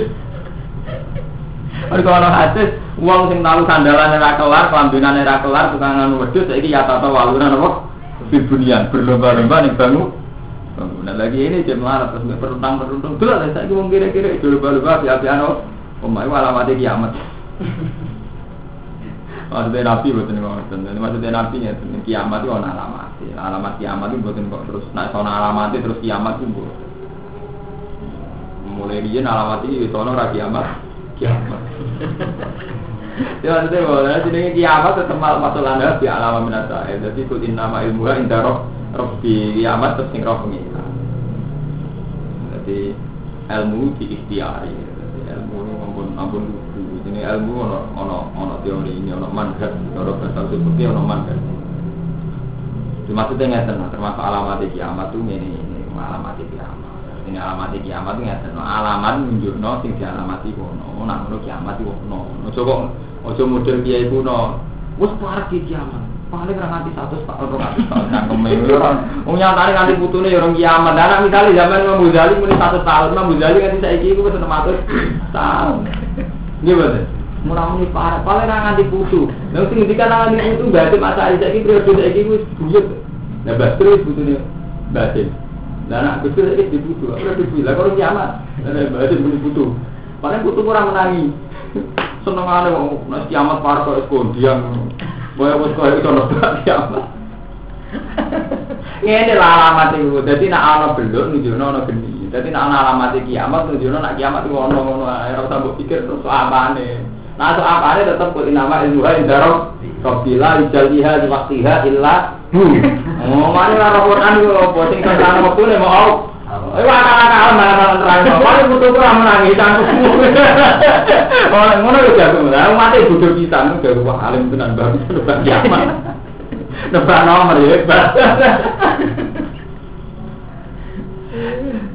Orang kalau hasil uang sing tahu sandalan era kelar, kelambinan era kelar, tukangan wedus lagi atau waluna apa fil dunia berlomba-lomba nih bangun. Bangunan lagi ini cik melarat terus bertentang-bertentang belum lagi uang kiri-kiri lomba-lomba biasa-biasa. Omai walamati kiamat. Maksudnya Nabi buat ini maksudnya, maksudnya Nabi ni kiamat itu orang alamat, alamat kiamat itu buat ini kok terus naik soal alamat itu terus kiamat itu buat. Mulai dia alamat itu soal orang kiamat, kiamat. Jadi maksudnya boleh, jadi kiamat tetap masalah Nabi alamat binasa. Jadi ikutin nama ilmu lah indarok, rofi kiamat terus singroh pengira. Jadi ilmu diikhtiari, ilmu ambon ambon. Ini ilmu ono ono ono teori ini ono mandat kalau bahasa seperti ono mandat. Maksudnya ngeten termasuk alamat kiamat tuh ini ini alamat kiamat. Ini alamat kiamat ngeten alamat nunjukno sing dialamati kono nang ngono kiamat iku ono. Aja kok aja model kiai kuno. Wis parek kiamat. Paling ra nganti seratus tak ora nganti seratus cangkeme. Wong nyatane nganti putune ya orang kiamat. Lah misale zaman Imam Ghazali muni seratus tahun, Imam Ghazali kan saiki iku wis enam ratus tahun. Nggih, Mas. Murang iki parah, paling ra nganti putu. Lah sing ngendikan nang nganti putu berarti masalah iki periode iki wis buyut. Lah bakteri putune batin. Lah nak bakteri iki diputu, ora diputu. Lah karo kiamat. Lah batin muni putu. Paling putu ora menangi. Senengane wong nek kiamat parah kok eskondian. Wae wis kok iso nebak kiamat. Ngene lah alamat iku. Dadi nek ana beluk nunjukno ana geni. Jadi nak alamat kiamat tu jono nak kiamat tu wono wono. Kalau tak berfikir terus apa ane? Nah tu apa ane tetap buat nama Tuhan darab. Sofila jalihah diwaktihah ilah. Oh mana lah Quran itu posting tentang waktu ni mau. Eh mana nak alam mana terang. Paling butuh kurang menangis tangguh. Orang mana tu jago mana? Mati butuh kita tu jago wah alim benar baru lepas kiamat. Lepas nomor lepas.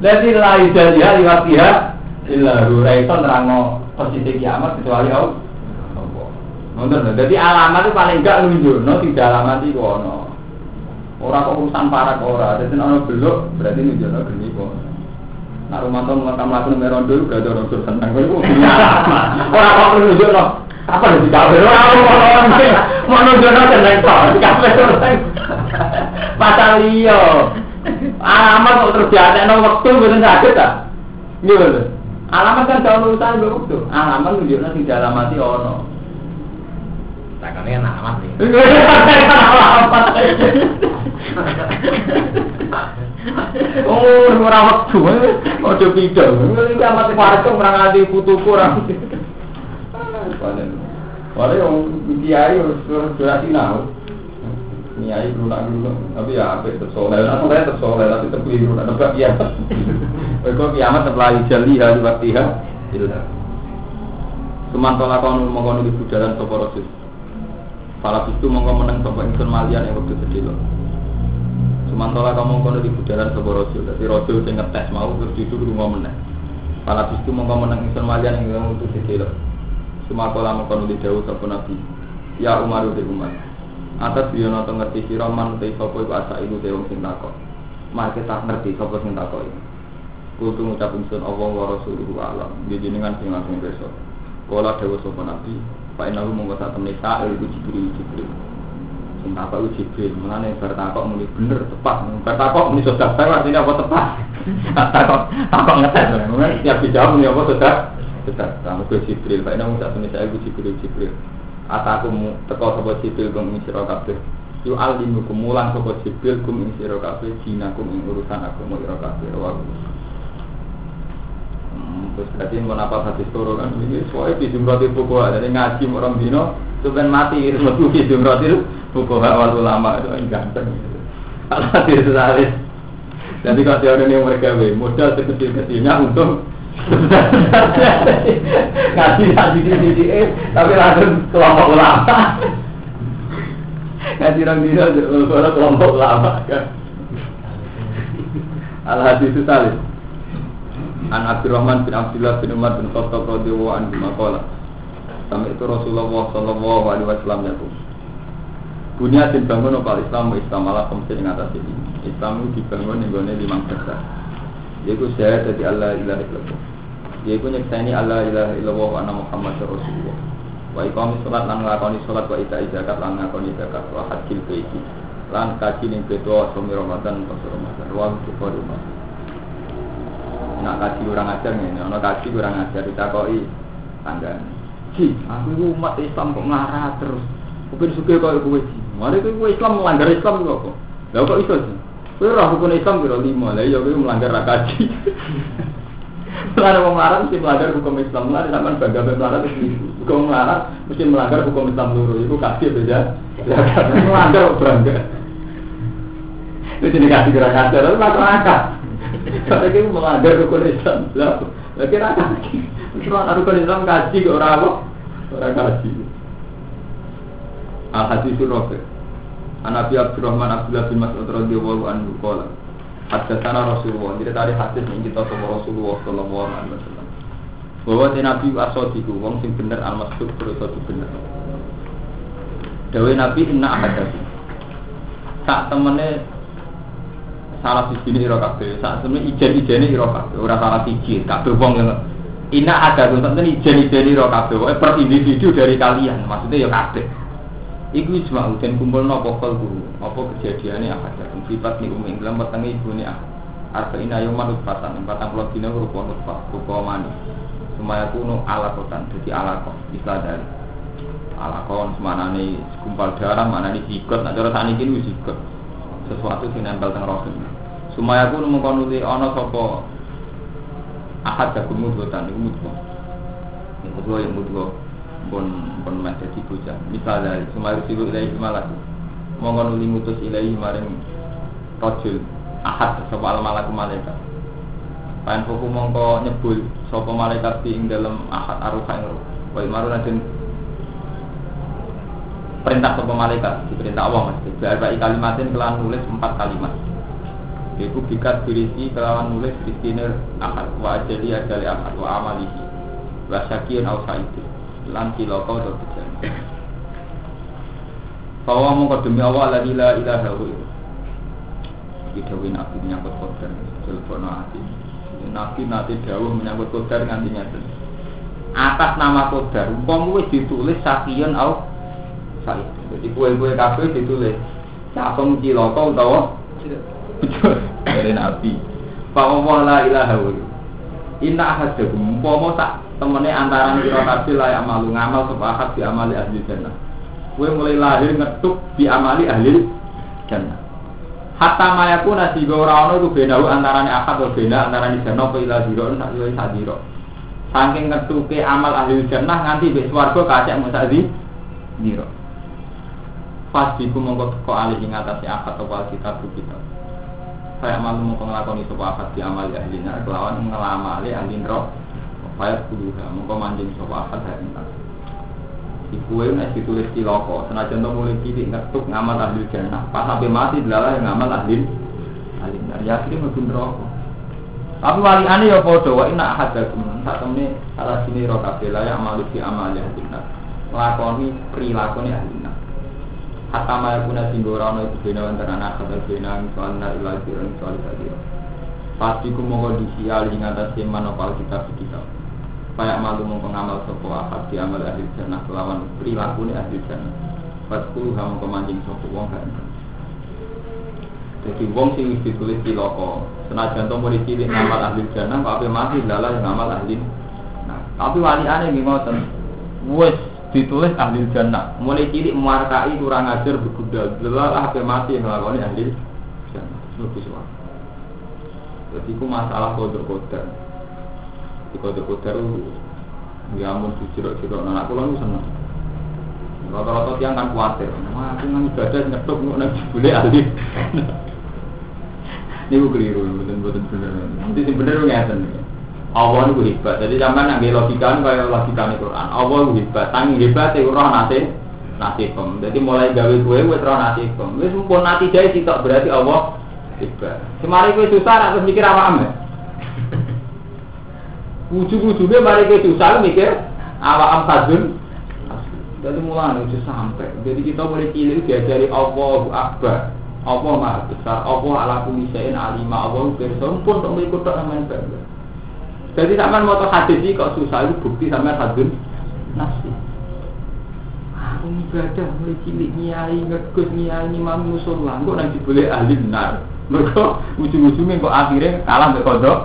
Jadi lain jadi hari waktiha, ilah rurai itu nerangno posisi kiamat kecuali Allah. Nonton, jadi alamat itu paling enggak nunjuk, no tidak alamat itu no. Orang kau urusan parak orang, jadi orang belok berarti nunjuk no geni kau. Nak rumah kau mengatakan langsung meron dulu, gak ada orang suruh tentang kau. Orang kau nunjuk no, apa yang dikawin? Orang orang mau nunjuk no tentang kau, dikawin orang pasal liyo. Alamat kok terus dianekno wektu mboten saged ta? Nggih lho. Alamat kan daun urusan mbok wektu. Alamat nunjukno sing dialamati ana. Sakane ana alamat iki. Oh, ora wektu. Ojo pido. Iki amat parek ora nganti putuku ora. Wale wong iki ayo terus diatinau. Niai berulang-ulang, tapi ya apa tersoleh, apa saya tersoleh, tapi terpilih berulang nebak kiamat. Kalau kiamat terlalu jeli hari waktiha, tidak. Semantolak kaum mengkau nulis budalan soporosis. Salah itu mengkau menang sopo insun malian yang waktu sedih. Semantolak kaum mengkau nulis budalan soporosis. Tapi rosul tengah tes mau terus itu berumah menang. Salah itu mengkau menang insun malian yang waktu sedih. Semantolak mengkau nulis jauh sopo nabi. Ya Umaru di Umar. Atas dia nonton ngerti si Roman tei sopo itu asa itu tei wong sintako. Mak kita ngerti sopo sintako ini. Kudu ngucapin sun Allah wa Rasuluhu alam. Jadi dengan singgung besok. Kola dewa sopo nabi. Pak Inalu mengatakan nisa itu jibril jibril. Sintako itu jibril. Mana yang bertakok muli bener tepat. Bertakok muli sudah tepat. Ini apa tepat? Takok takok ngetes. Yang dijawab ini apa sudah sudah. Kamu tu jibril. Pak Inalu mengatakan nisa itu jibril jibril. Ataku teko sapa sipil kum ing sira kabeh yu alimu kumulang sapa sipil kum ing sira kabeh jinakum ing urusan aku mung sira kabeh wae terus berarti menapa hadis turu kan iki soe dijumrati buku ada ngaji orang dino sampean mati metu dijumrati buku hak ulama itu ganteng alhamdulillah Nanti kalau teori ini mereka we modal sekecil-kecilnya untuk ngasih ngasih di eh tapi langsung kelompok ulama ngasih orang dia kelompok ulama kan. Al-Haditsu Salis An Abdurrahman bin Abdullah bin Umar bin Khattab radhiyallahu anhu maqala sampai itu Rasulullah sallallahu alaihi wasallam yaqul dunia dibangun oleh Islam Islam ala komite ing atas ini Islam itu dibangun ning gone limang besar yaiku syahadat dari Allah ilaha illallah yaiku nyekseni Allah ilaha illallah wa anna Muhammadar Rasulullah wa iqamis salat lan nglakoni salat wa ita'i zakat lan nglakoni zakat wa hajjil baiti lan kaji ning beto sami Ramadan pas Ramadan wa syukur umat nak kaji kurang ajar ngene ana kaji kurang ajar ditakoki kandhane ki aku iku umat Islam kok nglarah terus mungkin suka kau ikut sih. Mari kau ikut Islam melanggar Islam juga kok. Lalu kau ikut sih. Kau rasa hukum Islam kira lima lah. Ia kau melanggar rakaji. Melanggar melarang mesti melanggar hukum Islam lah. Sama bangga berlarang mesti hukum melarang mesti melanggar hukum Islam dulu. Ibu kasih saja. Melanggar bangga. Itu jadi kasih kira kasih. Lalu macam apa? Kalau kau melanggar hukum Islam lah. Lagi rakaji. Melanggar hukum Islam kasih orang apa? Orang kasih. Al-Haditsu Rabi' An Abi Abdurrahman Abdullah bin Mas'ud radhiyallahu anhu qala Haddatsana Rasulullah dari dari hadis yang kita sama Rasulullah sallallahu alaihi wasallam bahwa Nabi as-sadiqu wong sing bener al-masduq terus bener dawuh Nabi inna ahadaku sak temene salah sijine ira kabeh sak temene ijen-ijene ira kabeh ora salah siji kabeh wong inna ahadaku temene ijen-ijene ira kabeh pokoke per individu dari kalian maksudnya ya kabeh iku isma'u dan kumpulna pokol guru apa kejadiannya apa ada sifat ni umum dalam petani ibu ni ah arba'ina yawman utfatan empat puluh dina rupa utfat rupa manis semaya kuno alakotan jadi alakon istilah dari alakon semana ni kumpal darah mana ni jikot nak cara tani kini jikot sesuatu yang nempel teng rohim semaya kuno mengkonuti ono sopo ahad jago mudgotan iku mudgoh yang mudgoh yang mudgoh pun pun macam tipu jah. Misalnya, semua tipu ilai malah. Mohon uli mutus ilai maring rojul ahad soal malaku malaikat. Pain fokus mongko nyebul soal malaikat diing dalam ahad aruhain ru. Wai maru nanti perintah soal malaikat diperintah Allah mesti. Berapa kalimatin kelawan nulis empat kalimat. Ibu bikat berisi kelawan nulis istiner ahad wa jadi ajali ahad wa amalihi wa syakirin au sa'idu. Lan kiloko do kejane. Bahwa mung demi Allah la ilaha illallah. Kita win aku menyambut kodar telepono ati. Nabi nate dawuh menyambut kodar nganti nyaten. Atas nama kodar umpama wis ditulis sakian au said. Jadi kuwe-kuwe kabeh ditulis sapung kiloko utawa betul. Dari Nabi. Bahwa la ilaha illallah. Inna ahadakum umpama tak temene antara kira kabeh layak malu ngamal sepakat diamali ahli jannah. Kowe mulai lahir ngetuk diamali ahli jannah. Hatta mayaku nasi ora ono iku beda antarané akad lan beda antarané jannah apa ila diron sak luwih sadira. Saking ngetuke amal ahli jannah nganti wis swarga kacek musadi dira. Pas iku monggo teko ali ing atase akad apa kitab kita. Saya malu mongko nglakoni sepakat diamali ahli jannah kelawan ngelamali ahli neraka. Bayar puluhan, muka mancing sopa akad hari ini Ibu yang nasi tulis kiloko, senang contoh mulai kiri ngetuk ngamal ahli jannah. Pas sampai mati, adalah yang ngamal ahli ahli dari akhirnya ngegun rokok. Tapi wali aneh ya bodoh, wali nak hadap saat temen arah sini roka bela yang amalih di amal ya ahli lakoni perilakoni ahli nah hatta mayakuna singgorano itu bina antara nakad dan bina misalnya ilah jiran misalnya jiran pasti ku mongko disial ing atas semana pal kita kita kayak malu mengamal sopo akad diamal ahli jannah kelawan perilaku ni ahli jannah pasti ham kemancing sopo wong kan jadi wong sing ditulis ciloko senajan to muni cilik ngamal ahli jannah apa mati dalah ngamal ahli nah tapi waliane nggih ngoten wis ditulis ahli jannah mulai cilik muarkai kurang ajar begudal dalah apa mati nglakoni ahli jannah lupus wae jadi itu masalah kodok-kodok di kodok-kodok itu ya amun dicirok-cirok anak aku lalu senang rata-rata tiang kan khawatir wah aku nganggih badan ngetuk ngetuk boleh alih Ini gue keliru, buatan-buatan bener-bener. Ini bener gue ngesen. Allah itu hebat. Jadi sampai nanti logikan kayak logikan Quran. Allah itu hebat. Tangi hebat, saya roh nasib. Nasibem. Jadi mulai gawe gue, gue roh nasibem. Gue sumpah nanti jadi sitok berarti Allah hebat. Semari gue susah, nak terus mikir apa-apa ya? Ujung-ujungnya mari gue susah, mikir apa-apa sadun. Jadi mulai udah sampai. Jadi kita boleh cilik diajari Allahu Akbar. Allah Maha Besar, Allah ala kulli syai'in alim, Allah bersama pun untuk ikut aman benar. Jadi sampean moto hadis iki kok susah itu bukti sampean hadun nafsi. Aku ibadah mulai cilik nyai ngegus nyai imam musalla, kok nang dibule ahli benar. Mergo ujung-ujunge kok akhire kalah mek kodok.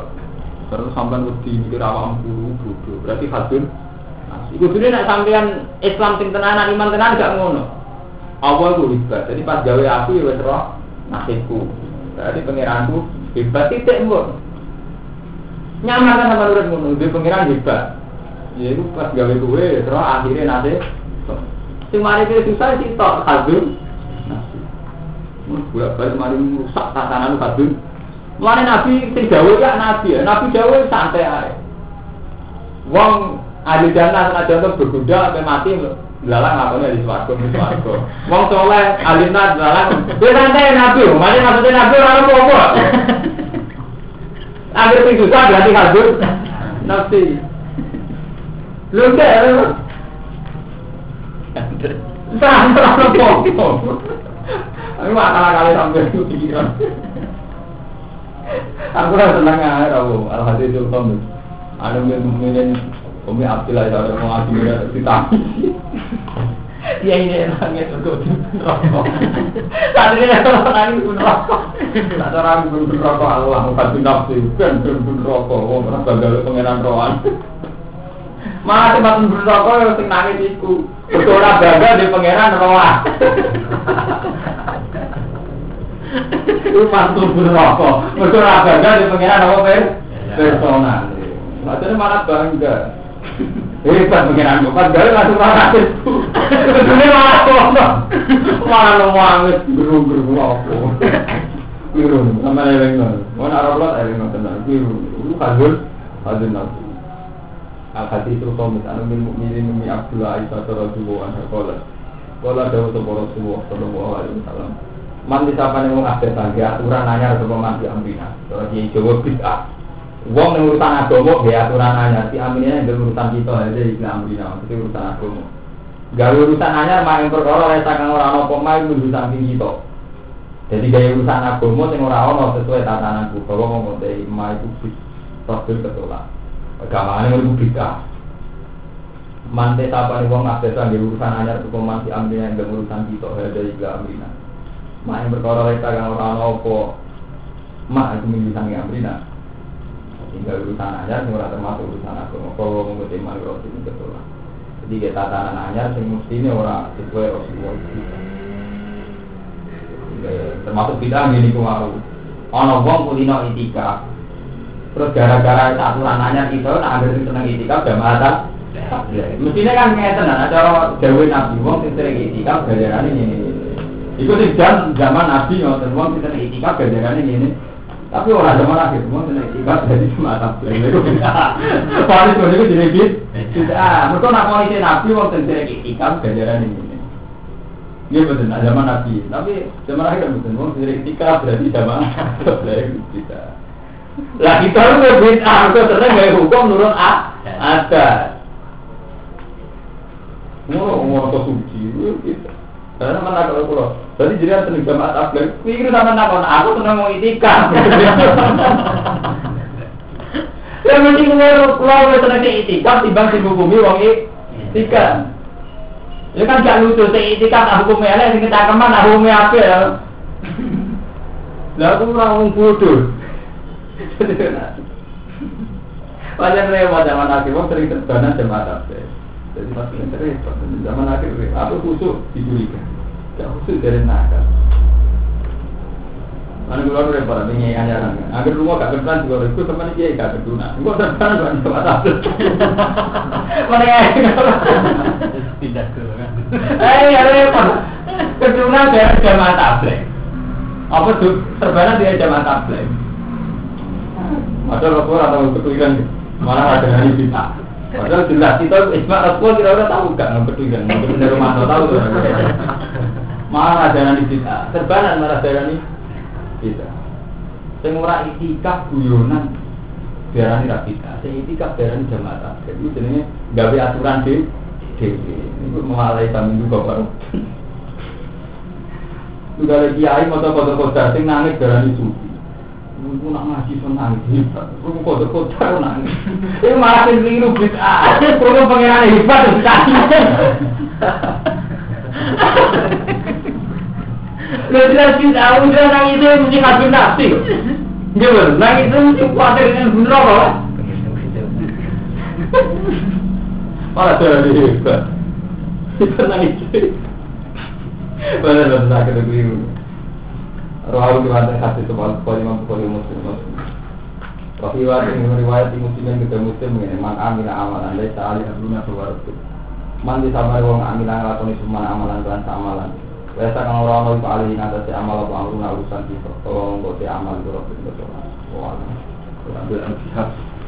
Terus sampean wedi mikir awakmu bodho. Berarti hadun iku dene nek sampeyan Islam sing tenanan iman tenan gak ngono. Awal ku hebat. Jadi pas gawe aku ya wis roh nasibku. Berarti pengiranku hebat titik mbok. Nyaman sama urut ngono, dhewe pengiran hebat. Ya iku pas gawe kowe ya roh akhire nate. Sing mari iki susah sik tok kadung. Mun bolak-balik mari rusak tatanan kadung. Mulane nabi sing gawe ya nabi. Nabi gawe santai ae. Wong Ahli jannah sana jatuh bergunda sampai mati lalang ngapain di suarga di suarga wong soleh, ahli jannah lalang dia santai nabi, makanya maksudnya nabi orang apa-apa akhir itu susah berarti kabur nafsi lu kek santai orang apa-apa tapi makala-kala sampai itu pikiran aku rasa senang air Al-Hadidul Qamil ada yang Umi Abdillah ada mau akhirnya ditang. Ya ini nangis untuk rokok. Tadi orang ini pun rokok. Tak orang pun rokok Allah pasti nafsu kan pun rokok. Wong ora gagal pengenan rohan. Malah teman berrokok sing nangis iku. Betul ora gagal di pengenan rohan. Ku pantun berrokok. Betul ora gagal di pengenan apa ben? Personal. Padahal malah bangga. Ini pas pengiran gue, pas gawe langsung marah itu. Ini marah kono. Marah wanget, geru-geru apa. Geru, sama eleng nol. Mau naruh lot eleng nol tenang. Geru, lu kadul, kadul nabi. Al-Hati itu komit, anu mukminin mumi Abdullah Isa Rasulullah Anhakola. Kola jauh tu boros semua, Rasulullah Alaihissalam. Mandi siapa yang mau update lagi aturan nanya sebelum mandi Amrina. Kalau dia jawab tidak. Wong urusan agama ya aturan anyar, si aminnya yang urusan kita aja iki aminnya, itu urusan agama. Gawe urusan anyar main perkara lek sakang ora ana pemain urusan kita. Jadi gawe urusan agama sing ora ana sesuai tatanan kuwi, wong ngomong teh mai kuwi faktor ketolak. Agamane kudu dikah. Mante tapane wong kabeh sangge urusan anyar kok mesti aminnya yang urusan kita aja iki aminnya. Main perkara lek sakang ora ana apa mak iki urusan aminnya. Tinggal urusan anyar, semua termasuk urusan agama. Kalau mengerti malu rosi itu betulah. Jadi kita tatanan anyar, semestinya orang sesuai rosi wajib. Termasuk kita milik kumaru. Ono wong kulino itikaf. Terus gara-gara aturan anyar itu, nak agar senang itikaf gak mahal. Mestinya kan ngeten ana cara dawuh Nabi wong sing sering itikaf gajarane ngene. Iku sing zaman Nabi ngoten wong sing sering itikaf gajarane ngene. Tapi orang zaman akhir semua tidak ibadat jadi cuma tampil. Polis polis itu jadi bis. Ah, mereka nak polisi nabi waktu tidak ikan gajaran ini. Ia betul nak zaman nabi, tapi zaman akhir betul. Mereka tidak ikan berarti zaman berlalu kita. Lah kita tu berbeza. Mereka senang gaya hukum nurun a ada. Umur umur atau suci kita. Karena mana kalau pulau, jadi jadi senang jamaat abdul. Pikir sama nak aku senang mau itikaf. Yang penting kalau pulau senang itikaf, timbang sibuk bumi wong itikaf. Ya kan gak lucu sih itikaf tak hukum elek, sing tak keman tak hukum apik ya. Lah aku ora wong bodho. Wajar lewat zaman akhir, wong sering terbanan jamaat abdul. Jadi masih interest zaman akhir aku khusus dicuriga ya khusus dari nakal karena gue lalu repot tapi nyanyi agar rumah gak berperan juga itu teman dia gak berguna gue terperan gak berguna mana tidak berguna eh repot berguna dari jamaah tablet Apa tuh terbarat dia zaman tablet. Ada logo atau ketulisan mana ada hari kita. Padahal jelas kita Isma Rasul kita tahu kan ketulisan benar rumah tahu. Mana ada hari kita. Terbarat mana ada hari kita. Sing ora itikaf guyonan diarani ra kita. Sing itikaf diarani jamaah tablet. Itu jenenge gawe aturan dhewe. Iku mulai tamu juga baru. Juga lagi air mata kotor-kotor, sing nangis darani suci. Iku nak ngaji senang hebat. Iku kotor-kotor nangis. Iku malah sing liru bid'ah. Iku pengen hebat sekali. Lha jelas cinta udah nangis itu mesti kabeh nafsi. Nggih, nangis itu mesti kuatir dengan bener apa? Malah darani hebat. Iku nangis. Pada lembah ke negeri, rohau diwajah kasih sebalik polimam polimam muslim. Rohiwat yang riwayat muslim kita muslim mengenai man amina amalan dari saali abdulnya keluar itu. Man disamai wong amina atau nisumana amalan dan amalan. Biasa kalau rohau paling ada si amal atau amruna urusan kita. Tolong buat si amal berapa berapa. Wah, berapa berapa.